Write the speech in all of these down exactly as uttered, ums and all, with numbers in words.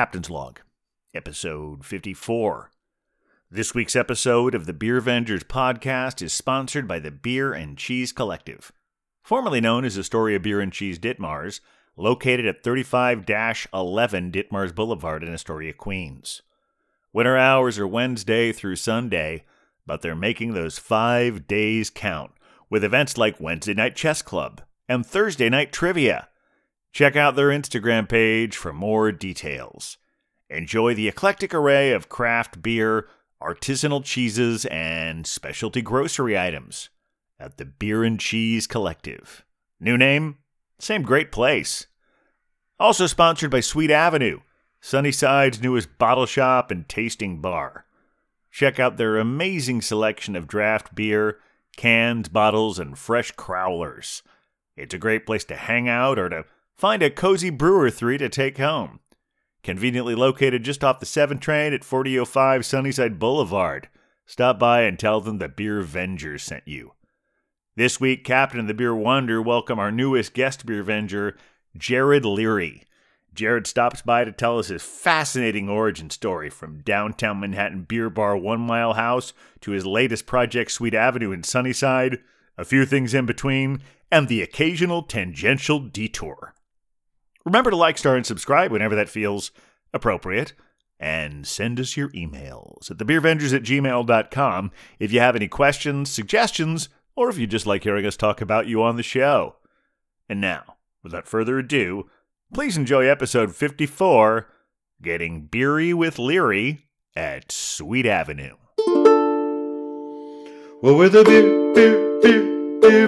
Captain's Log, episode fifty-four. This week's episode of the Beervengers podcast is sponsored by the Beer and Cheese Collective, formerly known as Astoria Beer and Cheese Dittmars, located at thirty-five eleven Dittmars Boulevard in Astoria, Queens. Winter hours are Wednesday through Sunday, but they're making those five days count, with events like Wednesday Night Chess Club and Thursday Night Trivia. Check out their Instagram page for more details. Enjoy the eclectic array of craft beer, artisanal cheeses, and specialty grocery items at the Beer and Cheese Collective. New name, same great place. Also sponsored by Sweet Avenue, Sunnyside's newest bottle shop and tasting bar. Check out their amazing selection of draft beer, cans, bottles, and fresh crowlers. It's a great place to hang out or to find a cozy brew or three to take home. Conveniently located just off the seven train at forty oh five Sunnyside Boulevard. Stop by and tell them the Beervengers sent you. This week, Captain and the Beer Wonder welcome our newest guest Beervenger, Gerard Leary. Gerard stops by to tell us his fascinating origin story from downtown Manhattan beer bar One Mile House to his latest project, Sweet Avenue in Sunnyside, a few things in between, and the occasional tangential detour. Remember to like, star, and subscribe whenever that feels appropriate. And send us your emails at thebeervengers at gmail dot com if you have any questions, suggestions, or if you just like hearing us talk about you on the show. And now, without further ado, please enjoy episode fifty-four, Getting Beery with Leary at Sweet Avenue. Well, we're the beer, beer, beer,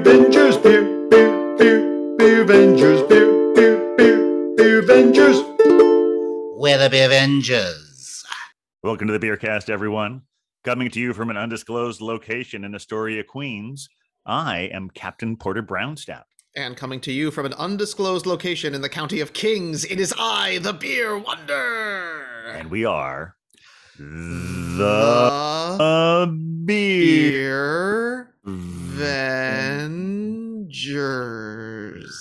Beervengers, beer, beer, beer, Beervengers, beer, beer, beer, Beervengers. We're the Beervengers. Welcome to the Beercast, everyone. Coming to you from an undisclosed location in Astoria, Queens, I am Captain Porter Brownstaff. And coming to you from an undisclosed location in the county of Kings, it is I, the Beer Wonder. And we are the, the Beer Vengers.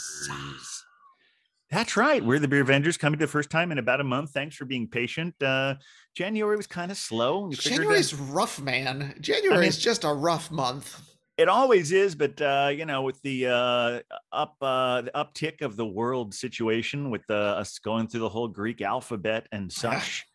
That's right. We're the Beer Vengers, coming to the first time in about a month. Thanks for being patient. Uh, January was kind of slow. We January's that... rough, man. January I mean, is just a rough month. It always is, but uh, you know, with the uh, up uh, the uptick of the world situation, with uh, us going through the whole Greek alphabet and such,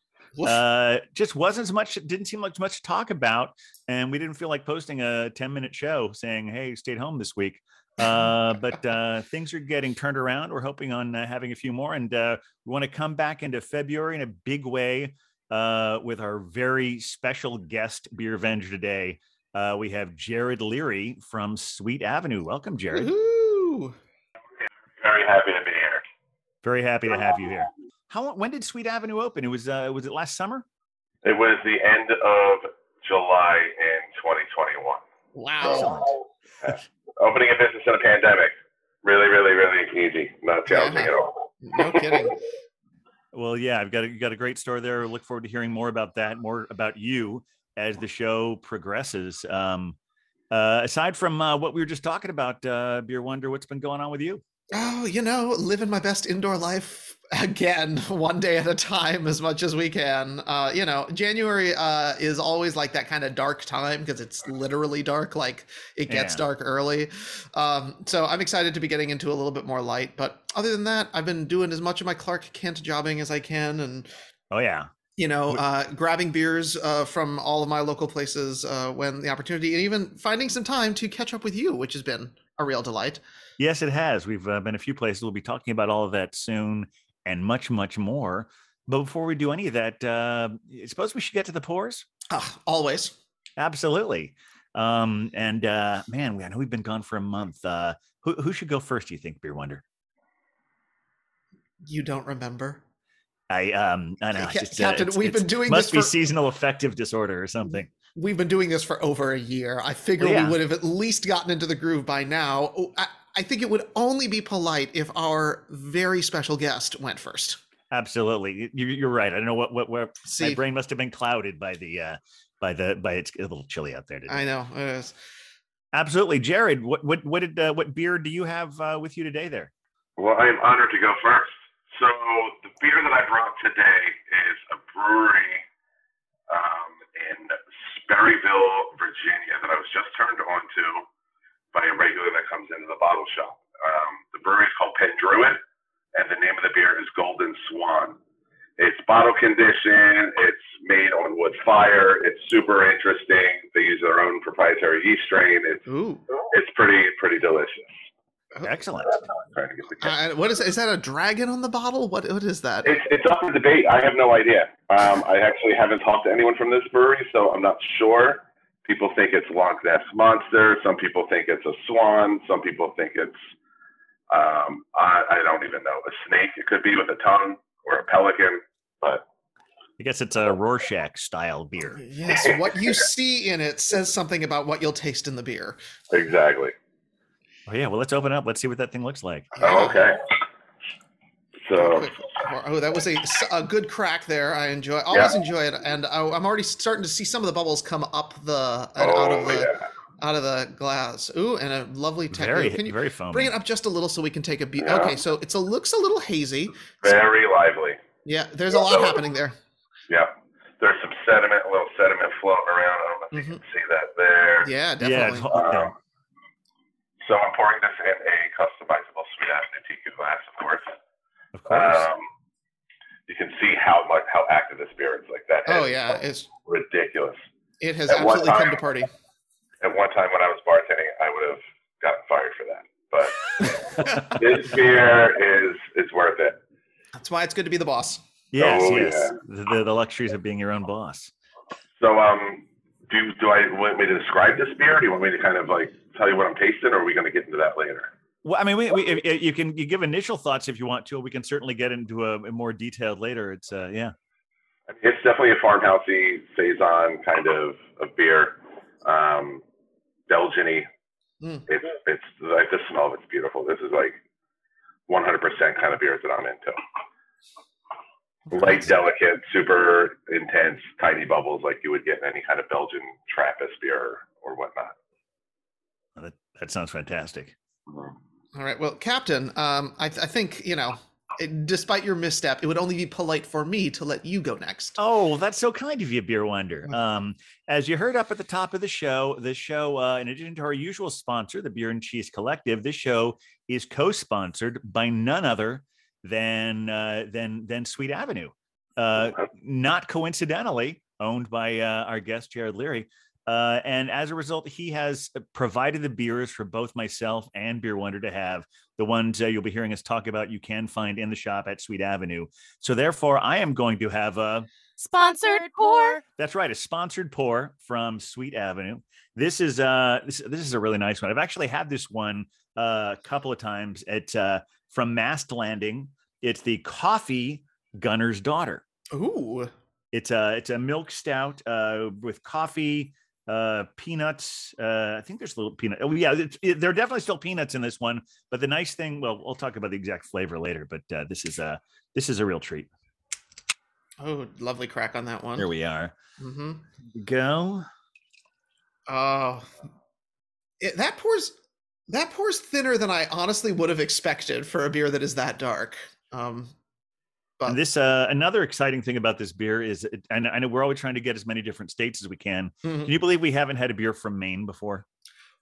uh, just wasn't as much. Didn't seem like much to talk about, and we didn't feel like posting a ten-minute show saying, "Hey, stay at home this week." Uh, but uh, things are getting turned around. We're hoping on uh, having a few more, and uh, we want to come back into February in a big way uh, with our very special guest Beervenger today. Uh, we have Gerard Leary from Sweet Avenue. Welcome, Gerard. Woo-hoo. Very happy to be here. Very happy to have you here. How long, when did Sweet Avenue open? It was uh, was it last summer? It was the end of July in twenty twenty-one. Wow. So, uh, opening a business in a pandemic. Really, really, really easy. Not challenging yeah. at all. No kidding. Well, yeah, I've got a, got a great store there. Look forward to hearing more about that, more about you as the show progresses. Um, uh, aside from uh, what we were just talking about, uh, Beer Wonder, what's been going on with you? Oh, you know, living my best indoor life again, one day at a time, as much as we can. Uh, you know, January uh, is always like that kind of dark time because it's literally dark, like it gets yeah. dark early. Um, so I'm excited to be getting into a little bit more light. But other than that, I've been doing as much of my Clark Kent jobbing as I can. And oh, yeah. You know, uh, grabbing beers uh, from all of my local places uh, when the opportunity, and even finding some time to catch up with you, which has been a real delight. Yes, it has. We've uh, been a few places. We'll be talking about all of that soon and much, much more. But before we do any of that, uh, suppose we should get to the pours? Uh, always. Absolutely. Um, and uh, man, I know we've been gone for a month. Uh, who, who should go first, do you think, Beer Wonder? You don't remember? I um I know, just, Captain. Uh, it's, we've it's, been doing must this be for, seasonal affective disorder or something. We've been doing this for over a year. I figure well, yeah. we would have at least gotten into the groove by now. I, I think it would only be polite if our very special guest went first. Absolutely, you, you're right. I don't know what what where See, my brain must have been clouded by the uh, by the by it's a little chilly out there today. I know. It is. Absolutely, Gerard. What what what did uh, what beer do you have uh, with you today there? Well, I am honored to go first. So the beer that I brought today is a brewery um, in Sperryville, Virginia, that I was just turned on to by a regular that comes into the bottle shop. Um, the brewery is called Pen Druid, and the name of the beer is Golden Swan. It's bottle conditioned. It's made on wood fire. It's super interesting. They use their own proprietary yeast strain. It's Ooh. it's pretty pretty delicious. Excellent. Uh, what is is that a dragon on the bottle? What what is that? It's it's up for debate. I have no idea. Um, I actually haven't talked to anyone from this brewery, so I'm not sure. People think it's Loch Ness Monster. Some people think it's a swan. Some people think it's um, I, I don't even know, a snake. It could be with a tongue or a pelican, but. I guess it's a Rorschach style beer. Yes, what you see in it says something about what you'll taste in the beer. Exactly. Oh, yeah. Well, let's open up. Let's see what that thing looks like. Oh, okay. So. Oh, that was a, a good crack there. I enjoy always yeah. enjoy it. And I, I'm already starting to see some of the bubbles come up the and oh, out of the yeah. out of the glass. Ooh, and a lovely technique. Very, can you very foamy. Bring it up just a little so we can take a beat. Yeah. Okay, so it looks a little hazy. Very so, lively. Yeah, there's a lot so, happening there. Yeah. There's some sediment, a little sediment floating around. I don't know if mm-hmm. you can see that there. Yeah, definitely. Yeah, totally. um, So I'm pouring this in a customizable Sweet Avenue Tiki glass, of course. Of course. Um, you can see how much how active this beer is. Like that. Oh yeah, it's ridiculous. It has at absolutely time, come to party. At one time when I was bartending, I would have gotten fired for that. But this beer is is worth it. That's why it's good to be the boss. Yes, oh, yes. Yeah. The, the luxuries of being your own boss. So um. Do do I want me to describe this beer? Or do you want me to kind of like tell you what I'm tasting, or are we going to get into that later? Well, I mean, we, we if you can you give initial thoughts if you want to. Or we can certainly get into a, a more detailed later. It's uh, yeah, it's definitely a farmhousey saison kind of of beer, um, Belgian-y. Mm. It's it's like the smell of it's beautiful. This is like one hundred percent kind of beers that I'm into. Light, delicate, super intense, tiny bubbles like you would get in any kind of Belgian Trappist beer or whatnot. That, that sounds fantastic. All right. Well, Captain, um, I, th- I think, you know, it, despite your misstep, it would only be polite for me to let you go next. Oh, that's so kind of you, Beer Wonder. Um, as you heard up at the top of the show, this show, uh, in addition to our usual sponsor, the Beer and Cheese Collective, this show is co-sponsored by none other Than uh, than than Sweet Avenue, uh, not coincidentally owned by uh, our guest Gerard Leary, uh, and as a result, he has provided the beers for both myself and Beer Wonder to have. The ones uh, you'll be hearing us talk about, you can find in the shop at Sweet Avenue. So therefore, I am going to have a sponsored pour. That's right, a sponsored pour from Sweet Avenue. This is uh this this is a really nice one. I've actually had this one uh, a couple of times at uh, from Mast Landing. It's the Coffee Gunner's Daughter. Ooh. It's a, it's a milk stout uh, with coffee, uh, peanuts. Uh, I think there's a little peanut. Oh, yeah. It's, it, there are definitely still peanuts in this one. But the nice thing, well, we'll talk about the exact flavor later. But uh, this is a, this is a real treat. Oh, lovely crack on that one. Here we are. Mm-hmm. Go. Oh, it, that pours... That pours thinner than I honestly would have expected for a beer that is that dark. Um, but this uh, another exciting thing about this beer is, and I know we're always trying to get as many different states as we can. Mm-hmm. Can you believe we haven't had a beer from Maine before?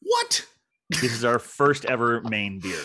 What? This is our first ever Maine beer.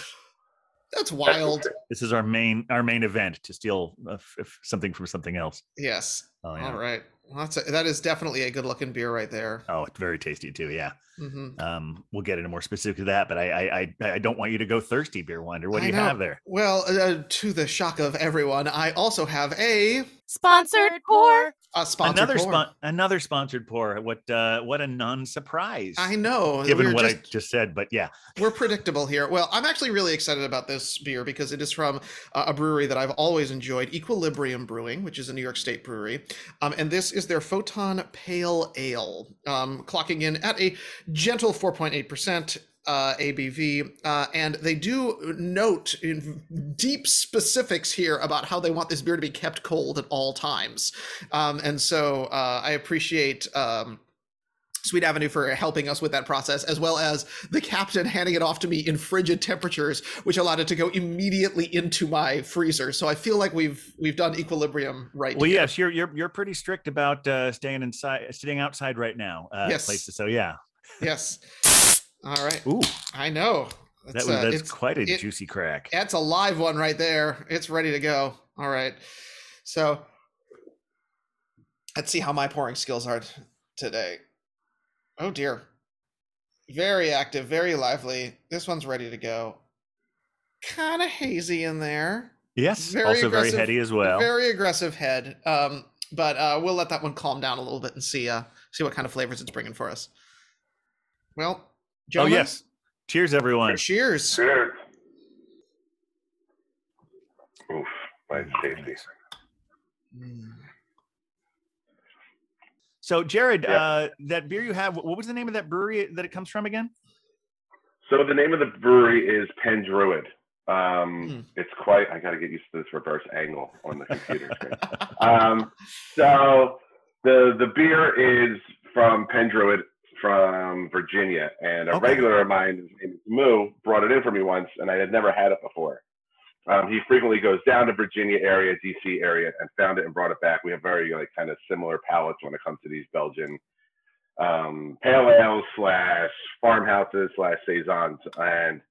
That's wild. This is our main our main event to steal uh, f- something from something else. Yes. Oh, yeah. All right. Well, that's a, that is definitely a good looking beer right there. Oh, it's very tasty too. Yeah. Mm-hmm. Um, we'll get into more specific to that, but I, I, I don't want you to go thirsty, Beer Wonder. What do I you know. have there? Well, uh, to the shock of everyone, I also have a sponsored pour. A sponsored another pour. Spon- another sponsored pour. What, uh, what a non-surprise. I know. Given we what just, I just said, but yeah. We're predictable here. Well, I'm actually really excited about this beer because it is from uh, a brewery that I've always enjoyed, Equilibrium Brewing, which is a New York State brewery. Um, and this is their Photon Pale Ale, um, clocking in at a gentle four point eight percent uh, A B V. Uh, and they do note in deep specifics here about how they want this beer to be kept cold at all times. Um, and so uh, I appreciate um, Sweet Avenue for helping us with that process, as well as the captain handing it off to me in frigid temperatures, which allowed it to go immediately into my freezer. So I feel like we've we've done equilibrium right. Well, yes, you're you're you're pretty strict about uh, staying inside, staying outside right now. Uh, yes. Places, so yeah. Yes. All right. Ooh. I know. That's, that was, that's uh, it's, quite a it, juicy crack. That's a live one right there. It's ready to go. All right. So let's see how my pouring skills are today. Oh dear. Very active, very lively. This one's ready to go. Kind of hazy in there. Yes. Very also very heady as well. Very aggressive head. Um, but uh, we'll let that one calm down a little bit and see uh, see what kind of flavors it's bringing for us. Well, gentlemen, oh yes. Cheers, everyone. Cheers. Cheers. Oof, mine's tasty. Mm. So, Jared, yeah. uh, that beer you have, what was the name of that brewery that it comes from again? So the name of the brewery is Pen Druid. Um, mm. It's quite, I got to get used to this reverse angle on the computer screen. Um, so the, the beer is from Pen Druid from Virginia. And a okay. regular of mine, his name is Moo, brought it in for me once, and I had never had it before. Um, he frequently goes down to Virginia area, D C area, and found it and brought it back. We have very like kind of similar palates when it comes to these Belgian um, pale ales slash farmhouses slash saisons, and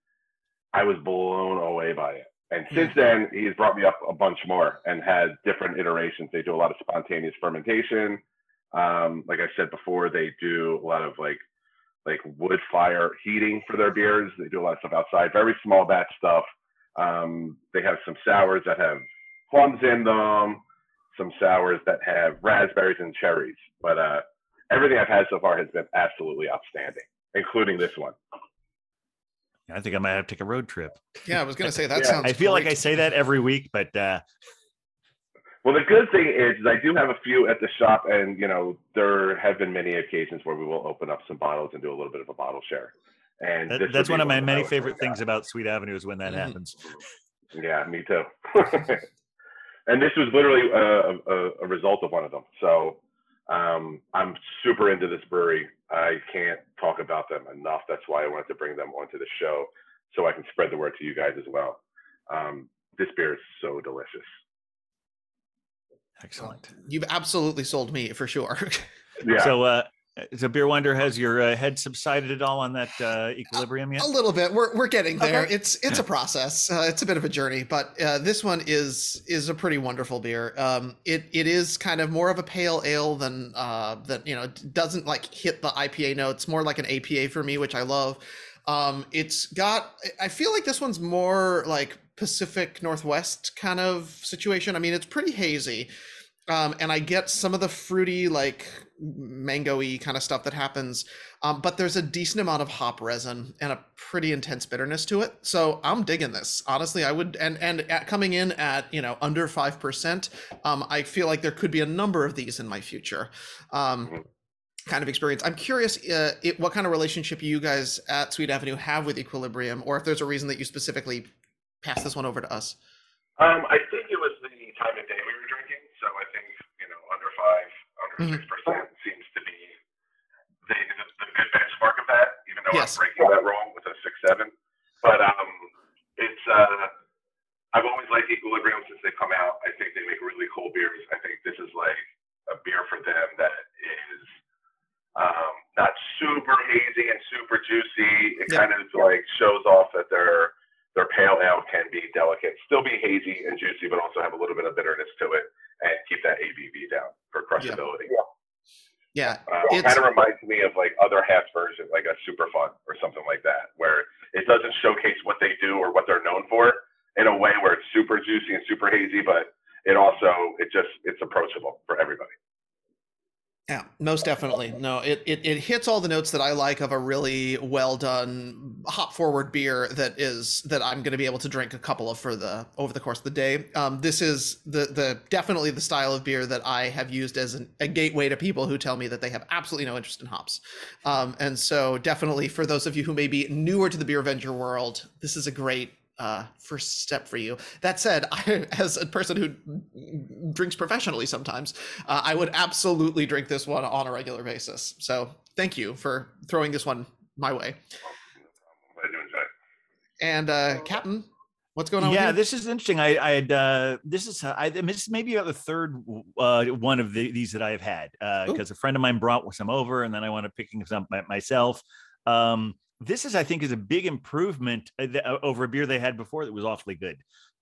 I was blown away by it. And since then, he's brought me up a bunch more and had different iterations. They do a lot of spontaneous fermentation. Um, like I said before, they do a lot of like like wood fire heating for their beers. They do a lot of stuff outside, very small batch stuff. Um, they have some sours that have plums in them, some sours that have raspberries and cherries. But uh, everything I've had so far has been absolutely outstanding, including this one. I think I might have to take a road trip. Yeah, I was going to say that yeah. sounds I feel great. Like I say that every week, but... Uh... Well, the good thing is, is I do have a few at the shop, and, you know, there have been many occasions where we will open up some bottles and do a little bit of a bottle share. And that, that's one of my many favorite things about Sweet Avenue is when that mm-hmm. happens. Yeah, me too. And this was literally a, a, a result of one of them. So um, I'm super into this brewery. I can't talk about them enough. That's why I wanted to bring them onto the show so I can spread the word to you guys as well. Um, this beer is so delicious. Excellent. You've absolutely sold me for sure. Yeah. So, uh, So Beer Wonder, has your uh, head subsided at all on that uh, equilibrium yet? A little bit. We're we're getting there. Okay. It's it's a process. Uh, it's a bit of a journey, but uh, this one is is a pretty wonderful beer. Um, it it is kind of more of a pale ale than uh, that. You know, doesn't like hit the I P A notes. More like an A P A for me, which I love. Um, it's got. I feel like this one's more like Pacific Northwest kind of situation. I mean, it's pretty hazy. Um, and I get some of the fruity, like mango-y kind of stuff that happens. Um, but there's a decent amount of hop resin and a pretty intense bitterness to it. So I'm digging this. Honestly, I would, and, and at coming in at, you know, under five percent, um, I feel like there could be a number of these in my future um, kind of experience. I'm curious uh, it, what kind of relationship you guys at Sweet Avenue have with Equilibrium, or if there's a reason that you specifically pass this one over to us. Um, I think it was the time of day we were drinking. So I think, you know, under five, under six percent seems to be the, the, the good benchmark of that, even though yes. I'm breaking that wrong with a six, seven. But um, it's, uh, I've always liked Equilibrium since they come out. I think they make really cool beers. I think this is like a beer for them that is um, not super hazy and super juicy. It yeah. kind of like shows off that they're, their pale ale can be delicate, still be hazy and juicy, but also have a little bit of bitterness to it and keep that A B V down for crushability. Yeah. yeah. Uh, it kind of reminds me of like other half versions, like a Super Fun or something like that, where it doesn't showcase what they do or what they're known for in a way where it's super juicy and super hazy, but it also, it just, it's approachable for everybody. Yeah, most definitely. No, it, it it hits all the notes that I like of a really well done hop forward beer that is that I'm going to be able to drink a couple of for the over the course of the day. Um, this is the the definitely the style of beer that I have used as an, a gateway to people who tell me that they have absolutely no interest in hops. Um, and so definitely for those of you who may be newer to the beer venture world, this is a great uh, first step for you. That said, I, as a person who drinks professionally sometimes, uh, I would absolutely drink this one on a regular basis. So thank you for throwing this one my way. I'm glad you enjoyed it. And uh, Captain, what's going on? Yeah, with this is interesting. I, I had uh, this is I this is maybe about the third uh, one of the, these that I've had because uh, a friend of mine brought some over, and then I wound up picking some myself. Um, this is, I think, is a big improvement over a beer they had before that was awfully good.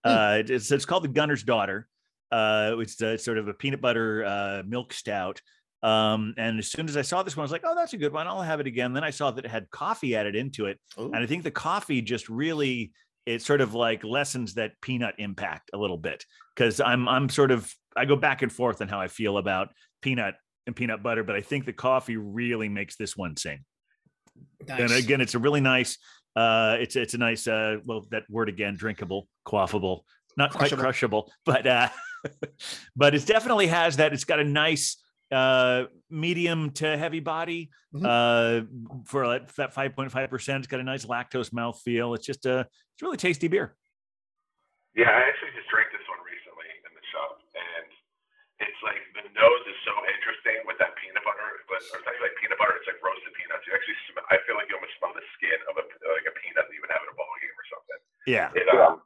Mm. Uh, it's, it's called the Gunner's Daughter. Uh, it's uh, sort of a peanut butter uh, milk stout. Um, and as soon as I saw this one, I was like, oh, that's a good one. I'll have it again. Then I saw that it had coffee added into it. Ooh. And I think the coffee just really, it sort of like lessens that peanut impact a little bit. Cause I'm, I'm sort of, I go back and forth on how I feel about peanut and peanut butter, but I think the coffee really makes this one sing. Nice. And again, it's a really nice, uh, it's, it's a nice, uh, well, that word again, drinkable, quaffable, not crushable. quite crushable, but, uh, but it definitely has that. It's got a nice, uh, medium to heavy body, mm-hmm. uh, for like that five point five percent. It's got a nice lactose mouthfeel. It's just a, it's a really tasty beer. Yeah. I actually just drank this one recently in the shop, and it's like the nose is so interesting with that peanut butter, but it's not like peanut butter, it's like roasted peanuts. You actually smell, I feel like you almost smell the skin of a, like a peanut that you would have at a ball game or something. Yeah. It, um,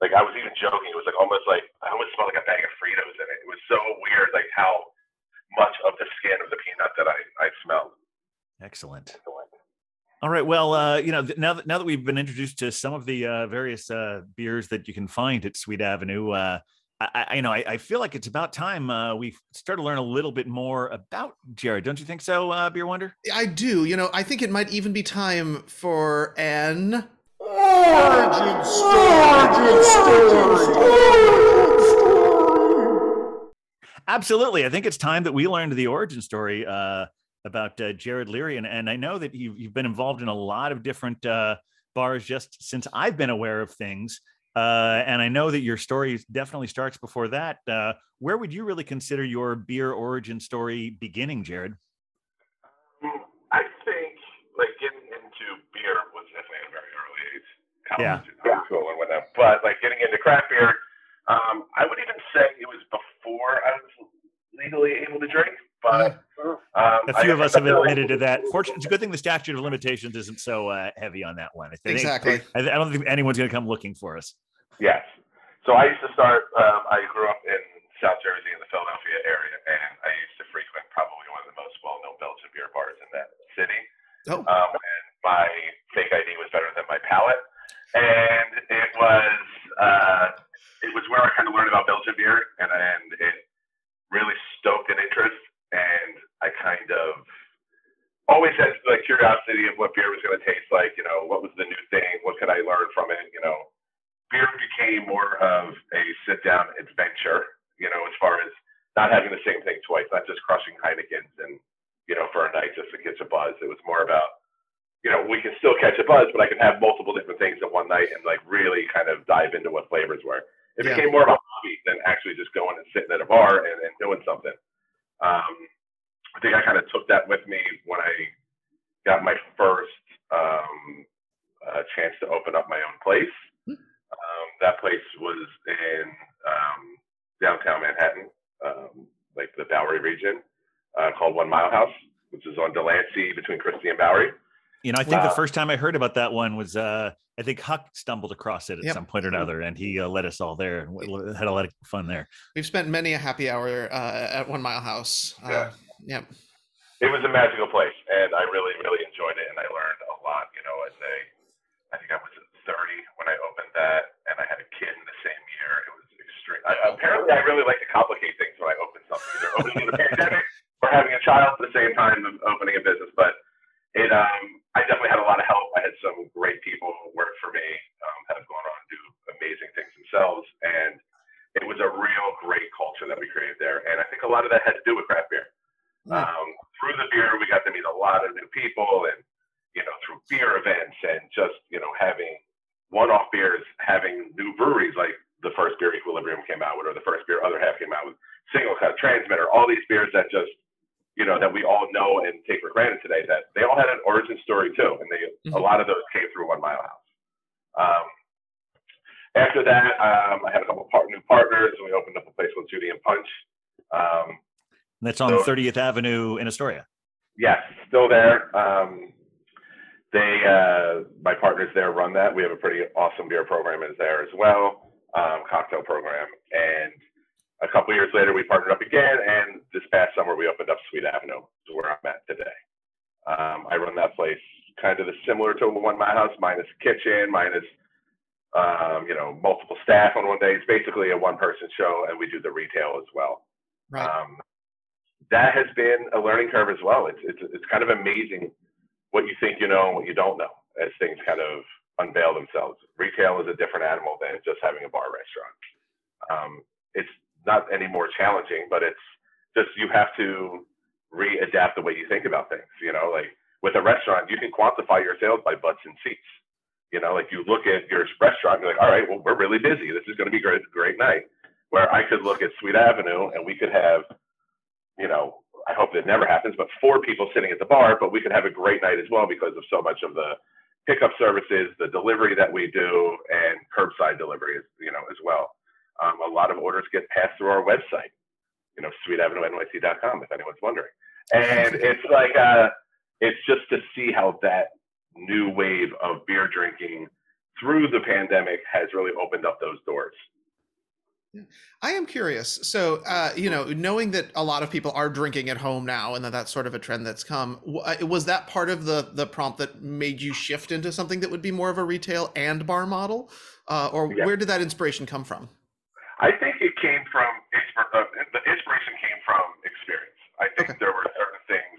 like I was even joking. It was like almost like, I almost smelled like a bag of Fritos in it. It was so weird, like how much of the skin of the peanut that I, I smelled. Excellent. Excellent. All right. Well, uh, you know, now that, now that we've been introduced to some of the uh, various uh, beers that you can find at Sweet Avenue, uh, I, I you know I, I feel like it's about time uh, we start to learn a little bit more about Gerard. Don't you think so, uh, Beer Wonder? I do. You know, I think it might even be time for an origin story. Absolutely, I think it's time that we learned the origin story uh, about uh, Gerard Leary, and and I know that you've, you've been involved in a lot of different uh, bars just since I've been aware of things. Uh, and I know that your story definitely starts before that. Uh, where would you really consider your beer origin story beginning, Gerard? Um, I think like getting into beer was definitely at a very early age. College, yeah. High school and whatnot. But like getting into craft beer, um, I would even say it was before I was legally able to drink. But um, a few I of us have admitted to that. Fortunately, it's a good thing the statute of limitations isn't so uh, heavy on that one. I think, exactly. I, I don't think anyone's going to come looking for us. Yes. So I used to start, um, I grew up in South Jersey in the Philadelphia area, and I used to frequent probably one of the most well-known Belgian beer bars in that city. Oh. Um, and my fake I D was better than my palate. And it was, uh, it was where I kind of learned about Belgian beer, and, and it really stoked an interest. And I kind of always had like curiosity of what beer was going to taste like, you know, what was the new thing? What could I learn from it? You know, beer became more of a sit down adventure, you know, as far as not having the same thing twice, not just crushing Heinekens and, you know, for a night just to catch a buzz. It was more about, you know, we can still catch a buzz, but I can have multiple different things in one night and like really kind of dive into what flavors were. It yeah. became more of a hobby than actually just going and sitting at a bar and, and doing something. Um, I think I kind of took that with me when I got my first um, uh, chance to open up my own place. Um, that place was in um, downtown Manhattan, um, like the Bowery region, uh, called One Mile House, which is on Delancey between Christie and Bowery. You know, I think uh, the first time I heard about that one was, uh, I think Huck stumbled across it at yep. some point or another, and he uh, led us all there and we had a lot of fun there. We've spent many a happy hour uh, at One Mile House. Uh, yeah. Yep. It was a magical place, and I really, really enjoyed it, and I learned a lot, you know, as a, I think I was thirty when I opened that, and I had a kid in the same year. It was extreme. I, apparently, I really like to complicate things when I open something, either opening the pandemic or having a child at the same time of opening a business, but it, um, I definitely had a lot of help. I had some great people who worked for me, um, have gone on to do amazing things themselves. And it was a real great culture that we created there. And I think a lot of that had to do with craft beer. Um, through the beer, we got to meet a lot of new people and, you know, through beer events and just, you know, having one-off beers, having new breweries, like the first beer Equilibrium came out with, or the first beer Other Half came out with, Single Cut, Transmitter, all these beers that just, you know, that we all know and take for granted today, that they all had an origin story too. And they, mm-hmm. a lot of those came through One Mile House. Um, After that, um, I had a couple of part- new partners, and we opened up a place called Judy and Punch. Um, and that's on so, thirtieth Avenue in Astoria. Yes, still there. Um, they, uh, my partners there run that. We have a pretty awesome beer program is there as well, um, cocktail program. And a couple years later, we partnered up again, and this past summer, we opened up Sweet Avenue, which is where I'm at today. Um, I run that place kind of similar to One Mile House, minus kitchen, minus um, you know, multiple staff on one day. It's basically a one-person show, and we do the retail as well. Right. Um, that has been a learning curve as well. It's it's it's kind of amazing what you think you know and what you don't know as things kind of unveil themselves. Retail is a different animal than just having a bar restaurant. Um, it's not any more challenging, but it's just you have to readapt the way you think about things. You know, like with a restaurant, you can quantify your sales by butts and seats. You know, like you look at your restaurant and you're like, all right, well, we're really busy. This is going to be a great, great night. Where I could look at Sweet Avenue and we could have, you know, I hope that never happens, but four people sitting at the bar, but we could have a great night as well because of so much of the pickup services, the delivery that we do, and curbside delivery, you know, as well. Um, a lot of orders get passed through our website, you know, Sweet Avenue N Y C dot com, if anyone's wondering. And it's like, uh, it's just to see how that new wave of beer drinking through the pandemic has really opened up those doors. I am curious. So, uh, you know, knowing that a lot of people are drinking at home now and that that's sort of a trend that's come, was that part of the the prompt that made you shift into something that would be more of a retail and bar model? Uh, or yeah. Where did that inspiration come from? I think it came from, uh, the inspiration came from experience. I think okay. There were certain things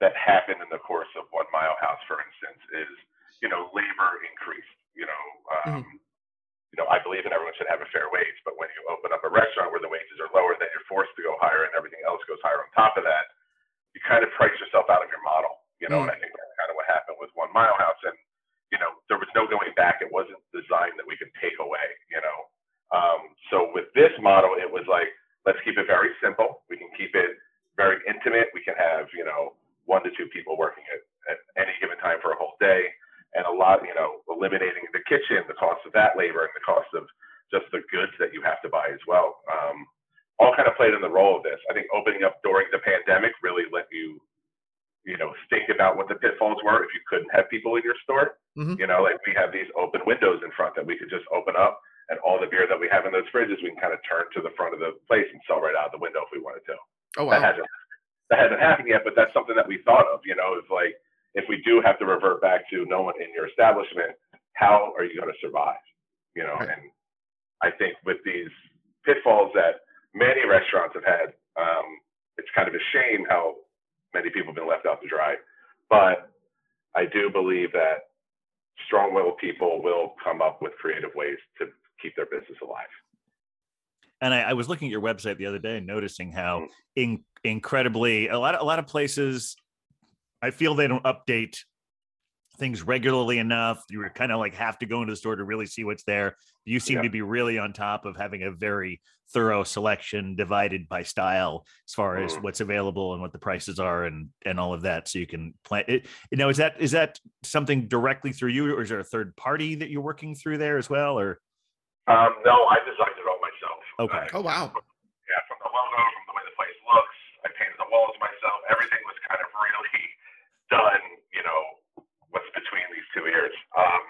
that happened in the course of One Mile House, for instance, is, you know, labor increased. You know, um, mm-hmm. you know, I believe that everyone should have a fair wage, but when you open up a restaurant where the wages are lower, then you're forced to go higher and everything else goes higher on top of that, you kind of price yourself out of your model, you know, mm-hmm. and I think that's kind of what happened with One Mile House. And, you know, there was no going back. It wasn't designed that we could take away, you know. Um, so with this model, it was like, let's keep it very simple. We can keep it very intimate. We can have, you know, one to two people working at, at any given time for a whole day, and a lot, you know, eliminating the kitchen, the cost of that labor, and the cost of just the goods that you have to buy as well, um, all kind of played in the role of this. I think opening up during the pandemic really let you, you know, think about what the pitfalls were if you couldn't have people in your store. Mm-hmm. You know, like we have these open windows in front that we could just open up, and all the beer that we have in those fridges, we can kind of turn to the front of the place and sell right out the window if we wanted to. Oh, wow. That hasn't That hasn't happened yet, but that's something that we thought of, you know, is like, if we do have to revert back to no one in your establishment, how are you going to survive? You know, and I think with these pitfalls that many restaurants have had, um, it's kind of a shame how many people have been left out to dry. But I do believe that strong-willed people will come up with creative ways to keep their business alive. And I, I was looking at your website the other day and noticing how in, incredibly a lot of, a lot of places, I feel they don't update things regularly enough. You kind of like have to go into the store to really see what's there. You seem yeah. to be really on top of having a very thorough selection divided by style as far as mm-hmm. what's available and what the prices are and, and all of that. So you can plan it. You know, is that, is that something directly through you, or is there a third party that you're working through there as well? Or um, no, I designed it all myself. Okay. I, oh, wow. Yeah, from the logo, from the way the place looks, I painted the walls myself. Everything was kind of really done, you know, what's between these two ears. Um,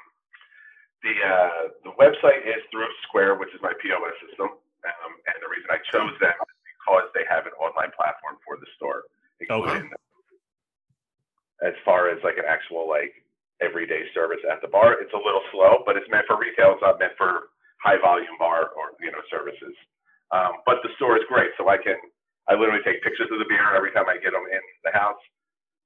the uh, the website is through Square, which is my P O S system. Um, and the reason I chose them is because they have an online platform for the store. Including okay. As far as like an actual, like, everyday service at the bar, it's a little slow, but it's meant for retail. It's not meant for high volume bar or, you know, services. Um, but the store is great. So I can, I literally take pictures of the beer every time I get them in the house,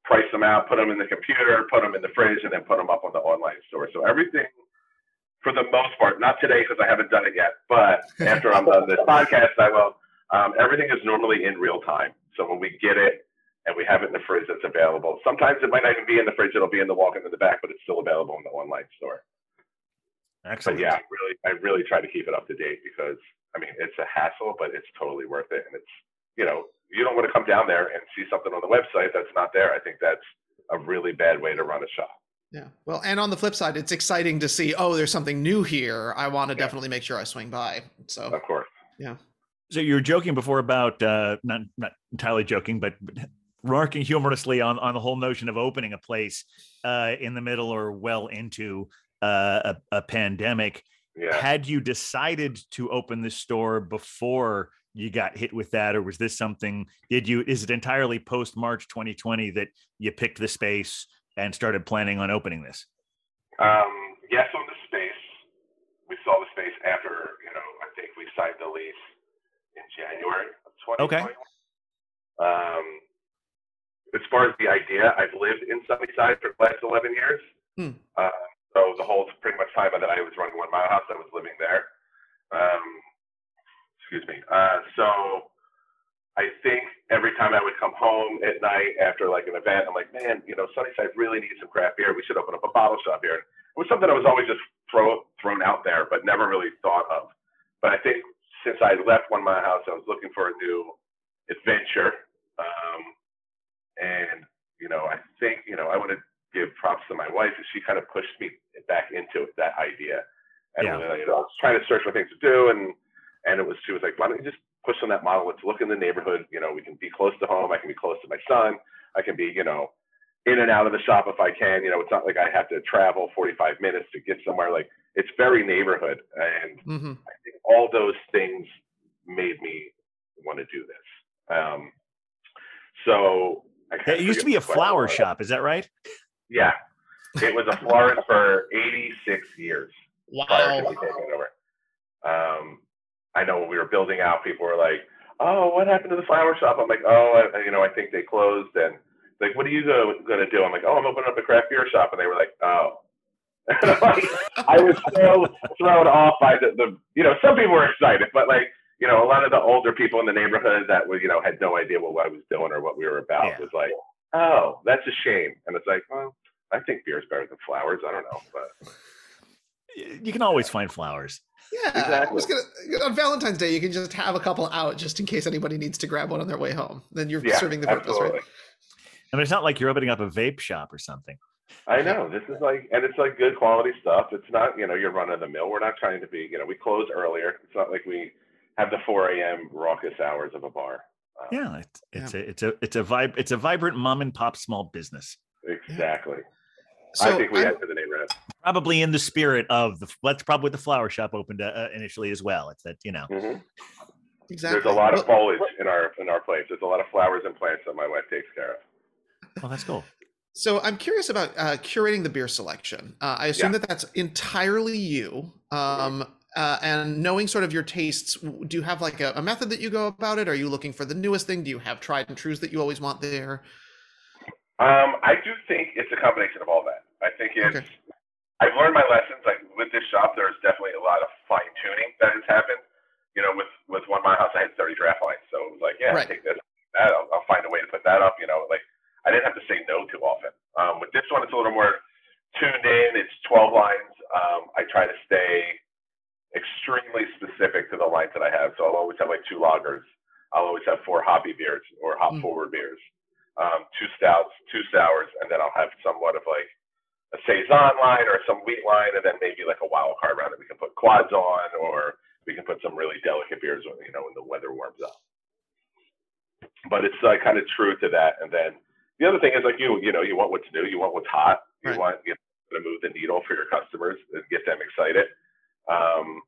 price them out, put them in the computer, put them in the fridge, and then put them up on the online store. So everything, for the most part, not today because I haven't done it yet, but after I'm done this podcast, I will, um, everything is normally in real time. So when we get it and we have it in the fridge, that's available. Sometimes it might not even be in the fridge. It'll be in the walk-in in the back, but it's still available in the online store. Excellent. But yeah, I really, I really try to keep it up to date because, I mean, it's a hassle, but it's totally worth it. And it's, you know, you don't want to come down there and see something on the website that's not there. I think that's a really bad way to run a shop. Yeah. Well, and on the flip side, it's exciting to see, oh, there's something new here. I want to yeah. definitely make sure I swing by. So of course. Yeah. So you were joking before about, uh, not, not entirely joking, but remarking humorously on, on the whole notion of opening a place uh, in the middle or well into uh, a, a pandemic. Yeah. Had you decided to open the store before you got hit with that, or was this something, did you, is it entirely post March twenty twenty that you picked the space and started planning on opening this? Um, yes, on the space. We saw the space after, you know, I think we signed the lease in January of twenty twenty-one. Okay. Um, as far as the idea, I've lived in Sunnyside for the last eleven years. Hmm. Uh, so the whole pretty much time that I was running One Mile House, I was living there. Um, excuse me. Uh, so I think every time I would come home at night after like an event, I'm like, man, you know, Sunnyside really needs some craft beer. We should open up a bottle shop here. It was something that was always just throw, thrown out there, but never really thought of. But I think since I left One Mile House, I was looking for a new adventure. Um, and, you know, I think, you know, I want to give props to my wife. She kind of pushed me back into that idea. And yeah. uh, you know, I was trying to search for things to do. And, and it was, she was like, why don't you just push on that model? Let's look in the neighborhood. You know, we can be close to home. I can be close to my son. I can be, you know, in and out of the shop if I can. You know, it's not like I have to travel forty-five minutes to get somewhere. Like, it's very neighborhood. And mm-hmm. I think all those things made me want to do this. Um, so I it used to be a flower shop. Is that right? Yeah. It was a florist for eighty-six years. Wow. Prior to me taking it over. Um, I know when we were building out, people were like, oh, what happened to the flower shop? I'm like, oh, I, you know, I think they closed. And like, what are you going to do? I'm like, oh, I'm opening up a craft beer shop. And they were like, oh. And I'm like, I was so thrown off by the, the, you know, some people were excited, but like, you know, a lot of the older people in the neighborhood that were, you know, had no idea what I was doing or what we were about yeah. was like, oh, that's a shame. And it's like, well, I think beer is better than flowers. I don't know. But you can always find flowers. Yeah, exactly. I was gonna, on Valentine's Day, you can just have a couple out just in case anybody needs to grab one on their way home. Then you're yeah, serving the purpose, absolutely. Right? I mean, it's not like you're opening up a vape shop or something. I know. This is like, and it's like good quality stuff. It's not, you know, you're run of the mill. We're not trying to be, you know, we close earlier. It's not like we have the four a.m. raucous hours of a bar. Um, yeah, it's, it's yeah. a it's a it's a vibe it's a vibrant mom and pop small business. Exactly. Yeah. So I think we I'm, had for the neighborhood. Probably in the spirit of the, that's probably the flower shop opened uh, initially as well. It's that, you know. Mm-hmm. Exactly. There's a lot of foliage in our, in our place. There's a lot of flowers and plants that my wife takes care of. Oh, that's cool. So I'm curious about uh, curating the beer selection. Uh, I assume yeah. that that's entirely you. Um, mm-hmm. uh, and knowing sort of your tastes, do you have like a, a method that you go about it? Are you looking for the newest thing? Do you have tried and trues that you always want there? Um, I do think it's a combination of all that. I think it's, okay. I've learned my lessons. Like with this shop, there's definitely a lot of fine tuning that has happened. You know, with, with One Mile House, I had thirty draft lines. So it was like, yeah, right. I take this, that, I'll, I'll find a way to put that up. You know, like I didn't have to say no too often. Um, with this one, it's a little more tuned in. It's twelve lines. Um, I try to stay extremely specific to the lines that I have. So I'll always have like two lagers. I'll always have four hoppy beers or hop mm. forward beers. Um, two stouts, two sours, and then I'll have somewhat of like a saison line or some wheat line, and then maybe like a wild card round that we can put quads on, or we can put some really delicate beers, you know, when the weather warms up. But it's like kind of true to that. And then the other thing is like you, you know, you want what's new, you want what's hot, you right. want you know, to move the needle for your customers and get them excited. Um,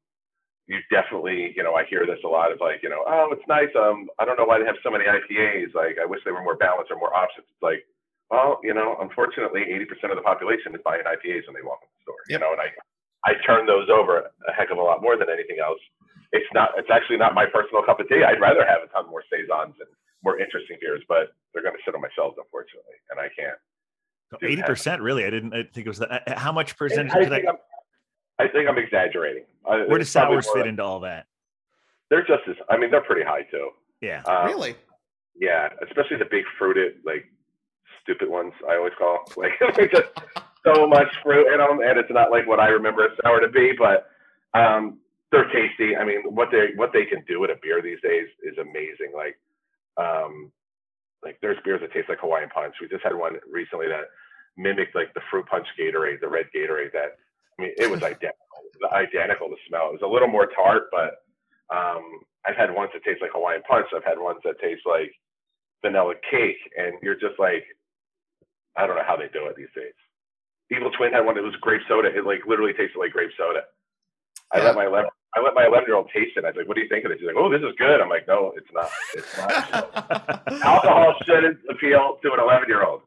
you definitely, you know, I hear this a lot of like, you know, oh, it's nice. Um, I don't know why they have so many I P As. Like, I wish they were more balanced or more options. It's like, well, you know, unfortunately, eighty percent of the population is buying I P As when they walk in the store, yep. you know, and I, I turn those over a heck of a lot more than anything else. It's not, it's actually not my personal cup of tea. I'd rather have a ton more saisons and more interesting beers, but they're going to sit on my shelves, unfortunately, and I can't. eighty percent really? I didn't I think it was that. How much percentage I did I? I think I'm exaggerating. I, Where does sours fit like, into all that? They're just as, I mean, they're pretty high too. Yeah. Um, really? Yeah. Especially the big fruited, like stupid ones I always call. Like they're just so much fruit in them. And it's not like what I remember a sour to be, but um, they're tasty. I mean, what they, what they can do with a beer these days is amazing. Like, um, like there's beers that taste like Hawaiian Punch. We just had one recently that mimicked like the fruit punch Gatorade, the red Gatorade. That, I mean, it was identical, identical to smell. It was a little more tart, but um, I've had ones that taste like Hawaiian Punch. I've had ones that taste like vanilla cake, and you're just like, I don't know how they do it these days. Evil Twin had one that was grape soda. It like literally tasted like grape soda. I yeah. let my eleven, I let my eleven-year-old taste it. I was like, "What do you think of this?" She's like, "Oh, this is good." I'm like, "No, it's not. It's not." Alcohol shouldn't appeal to an eleven-year-old.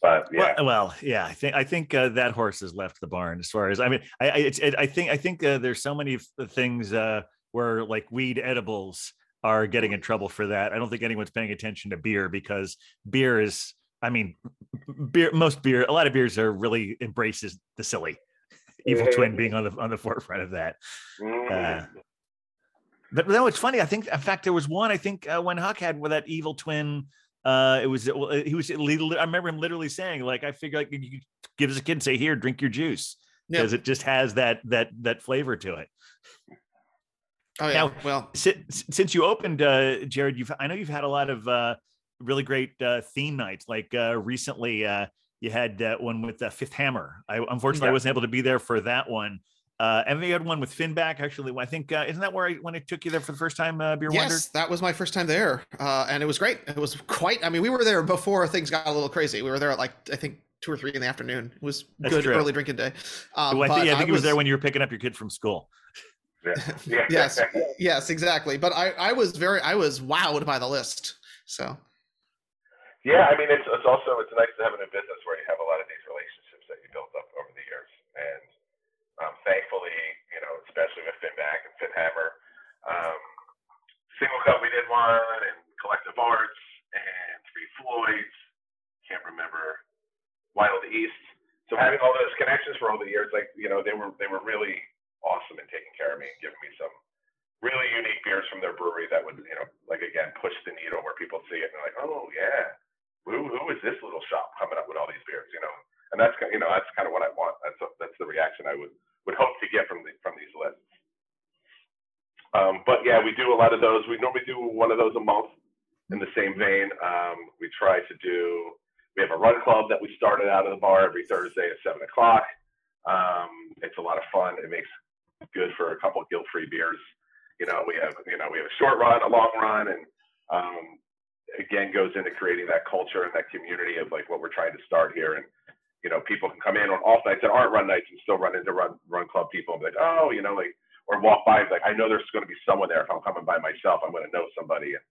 But yeah, well, well, yeah, I think I think uh, that horse has left the barn. As far as I mean, I I, it's, it, I think I think uh, there's so many things uh, where like weed edibles are getting in trouble for that. I don't think anyone's paying attention to beer because beer is. I mean, beer. Most beer, a lot of beers are really embraces the silly. Evil Twin being on the on the forefront of that. Uh, but no, it's funny. I think, in fact, there was one. I think uh, when Huck had with that Evil Twin, uh, it was he was. I remember him literally saying, "Like, I figure, like, you give us a kid and say, here, drink your juice," because yeah. it just has that that that flavor to it. Oh yeah. Now, well, si- since you opened, uh, Jared, you've I know you've had a lot of. Uh, really great uh, theme nights. Like uh, recently uh, you had uh, one with uh, Fifth Hammer. I unfortunately yeah. I wasn't able to be there for that one. Uh, and we had one with Finback actually. I think, uh, isn't that where I, when I took you there for the first time, uh, Beer Wonder? Yes, that was my first time there. Uh, and it was great. It was quite, I mean, we were there before things got a little crazy. We were there at like, I think two or three in the afternoon. It was That's good true. early drinking day. Um, well, I, th- yeah, I think I it was, was there when you were picking up your kid from school. Yeah. Yeah. yes, yes, exactly. But I, I was very, I was wowed by the list. So. Yeah, I mean, it's, it's also, it's nice to have it in business where you have a lot of these relationships that you built up over the years. And um, thankfully, you know, especially with Finback and Fifth Hammer, um, Single Cut we did one, and Collective Arts, and Three Floyds, can't remember, Wild East. So having all those connections for all the years, like, you know, they were they were really awesome in taking care of me and giving me some really unique beers from their brewery that would, you know, like, again, push the needle where people see it and they're like, oh, yeah. Who, who is this little shop coming up with all these beers, you know? And that's, you know, that's kind of what I want. That's a, that's the reaction I would, would hope to get from the, from these lists. Um, but yeah, we do a lot of those. We normally do one of those a month in the same vein. Um, we try to do, we have a run club that we started out of the bar every Thursday at seven o'clock. Um, it's a lot of fun. It makes good for a couple of guilt-free beers. You know, we have, you know, we have a short run, a long run, and, um, again, goes into creating that culture and that community of like what we're trying to start here. And, you know, people can come in on off nights that aren't run nights and still run into run run club people and be like, oh, you know, like, or walk by and be like, I know there's going to be someone there. If I'm coming by myself, I'm going to know somebody. And,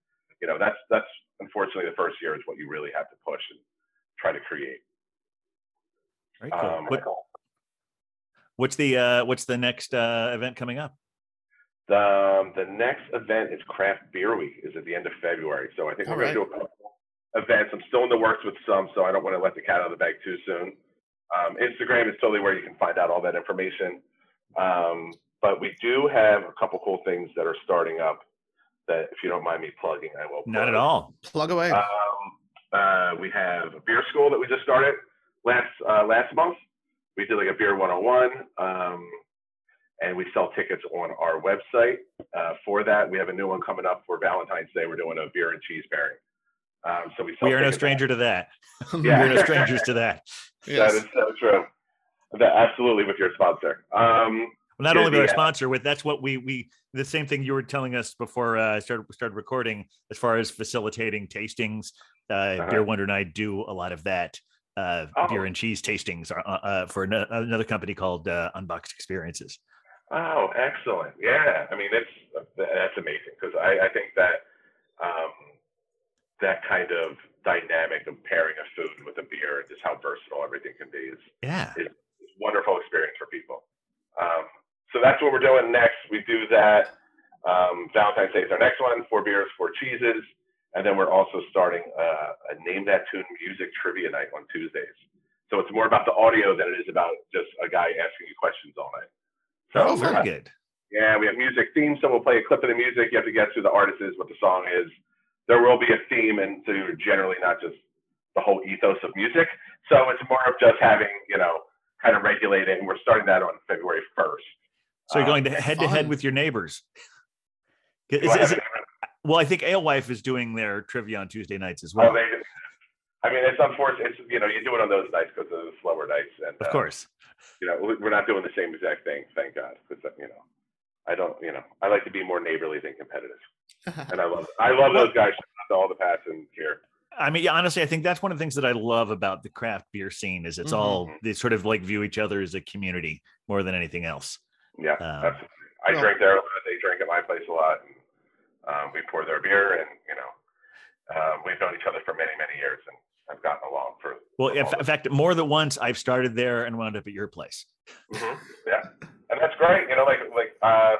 you know, that's, that's unfortunately the first year is what you really have to push and try to create. Very cool. Um, what, what's the, uh, what's the next uh, event coming up? The, um, the next event is Craft Beer Week, is at the end of February. So I think we're going to do a couple events. I'm still in the works with some, so I don't want to let the cat out of the bag too soon. Um, Instagram is totally where you can find out all that information. Um, but we do have a couple cool things that are starting up that, if you don't mind me plugging, I will. Not plug. at all. Plug away. Um, uh, we have a beer school that we just started last uh, last month. We did like a beer one oh one. Um, And we sell tickets on our website uh, for that. We have a new one coming up for Valentine's Day. We're doing a beer and cheese pairing. Um, so we, sell we are no stranger to that. Yeah. We are no strangers to that. Yes. That is so true. That, absolutely, with your sponsor. Um, well, not yeah, only with yeah. our sponsor, with that's what we we the same thing you were telling us before I uh, started started recording. As far as facilitating tastings, uh, uh-huh. Beer Wonder and I do a lot of that. Uh, oh. Beer and cheese tastings are, uh, for an- another company called uh, Unboxed Experiences. Oh, excellent. Yeah. I mean, that's, that's amazing. Cause I, I think that, um, that kind of dynamic of pairing a food with a beer and just how versatile everything can be is, yeah. is a wonderful experience for people. Um, so that's what we're doing next. We do that. Um, Valentine's Day is our next one, four beers, four cheeses. And then we're also starting a, a Name That Tune music trivia night on Tuesdays. So it's more about the audio than it is about just a guy asking you questions all night. So oh, very good. Yeah, we have music themes, so we'll play a clip of the music. You have to guess who the artist is, what the song is. There will be a theme, and so you're generally not just the whole ethos of music. So it's more of just having, you know, kind of regulate it, and we're starting that on February first. So you're going to um, head-to-head with your neighbors. Is, is it, well, I think Alewife is doing their trivia on Tuesday nights as well. Oh, they, I mean, it's unfortunate. It's, you know, you do it on those nights because of the slower nights, and of uh, course, you know, we're not doing the same exact thing. Thank God, because you know, I don't, you know, I like to be more neighborly than competitive, and I love, I love those guys. All the passion here. I mean, honestly, I think that's one of the things that I love about the craft beer scene is it's mm-hmm. all, they sort of like view each other as a community more than anything else. Yeah, um, absolutely. I well, drink there a lot. They drink at my place a lot. And um, we pour their beer, and, you know, um, we've known each other for many, many years, and I've gotten along for. Well, in this. fact, more than once I've started there and wound up at your place. Mm-hmm. Yeah. And that's great. You know, like, like, uh,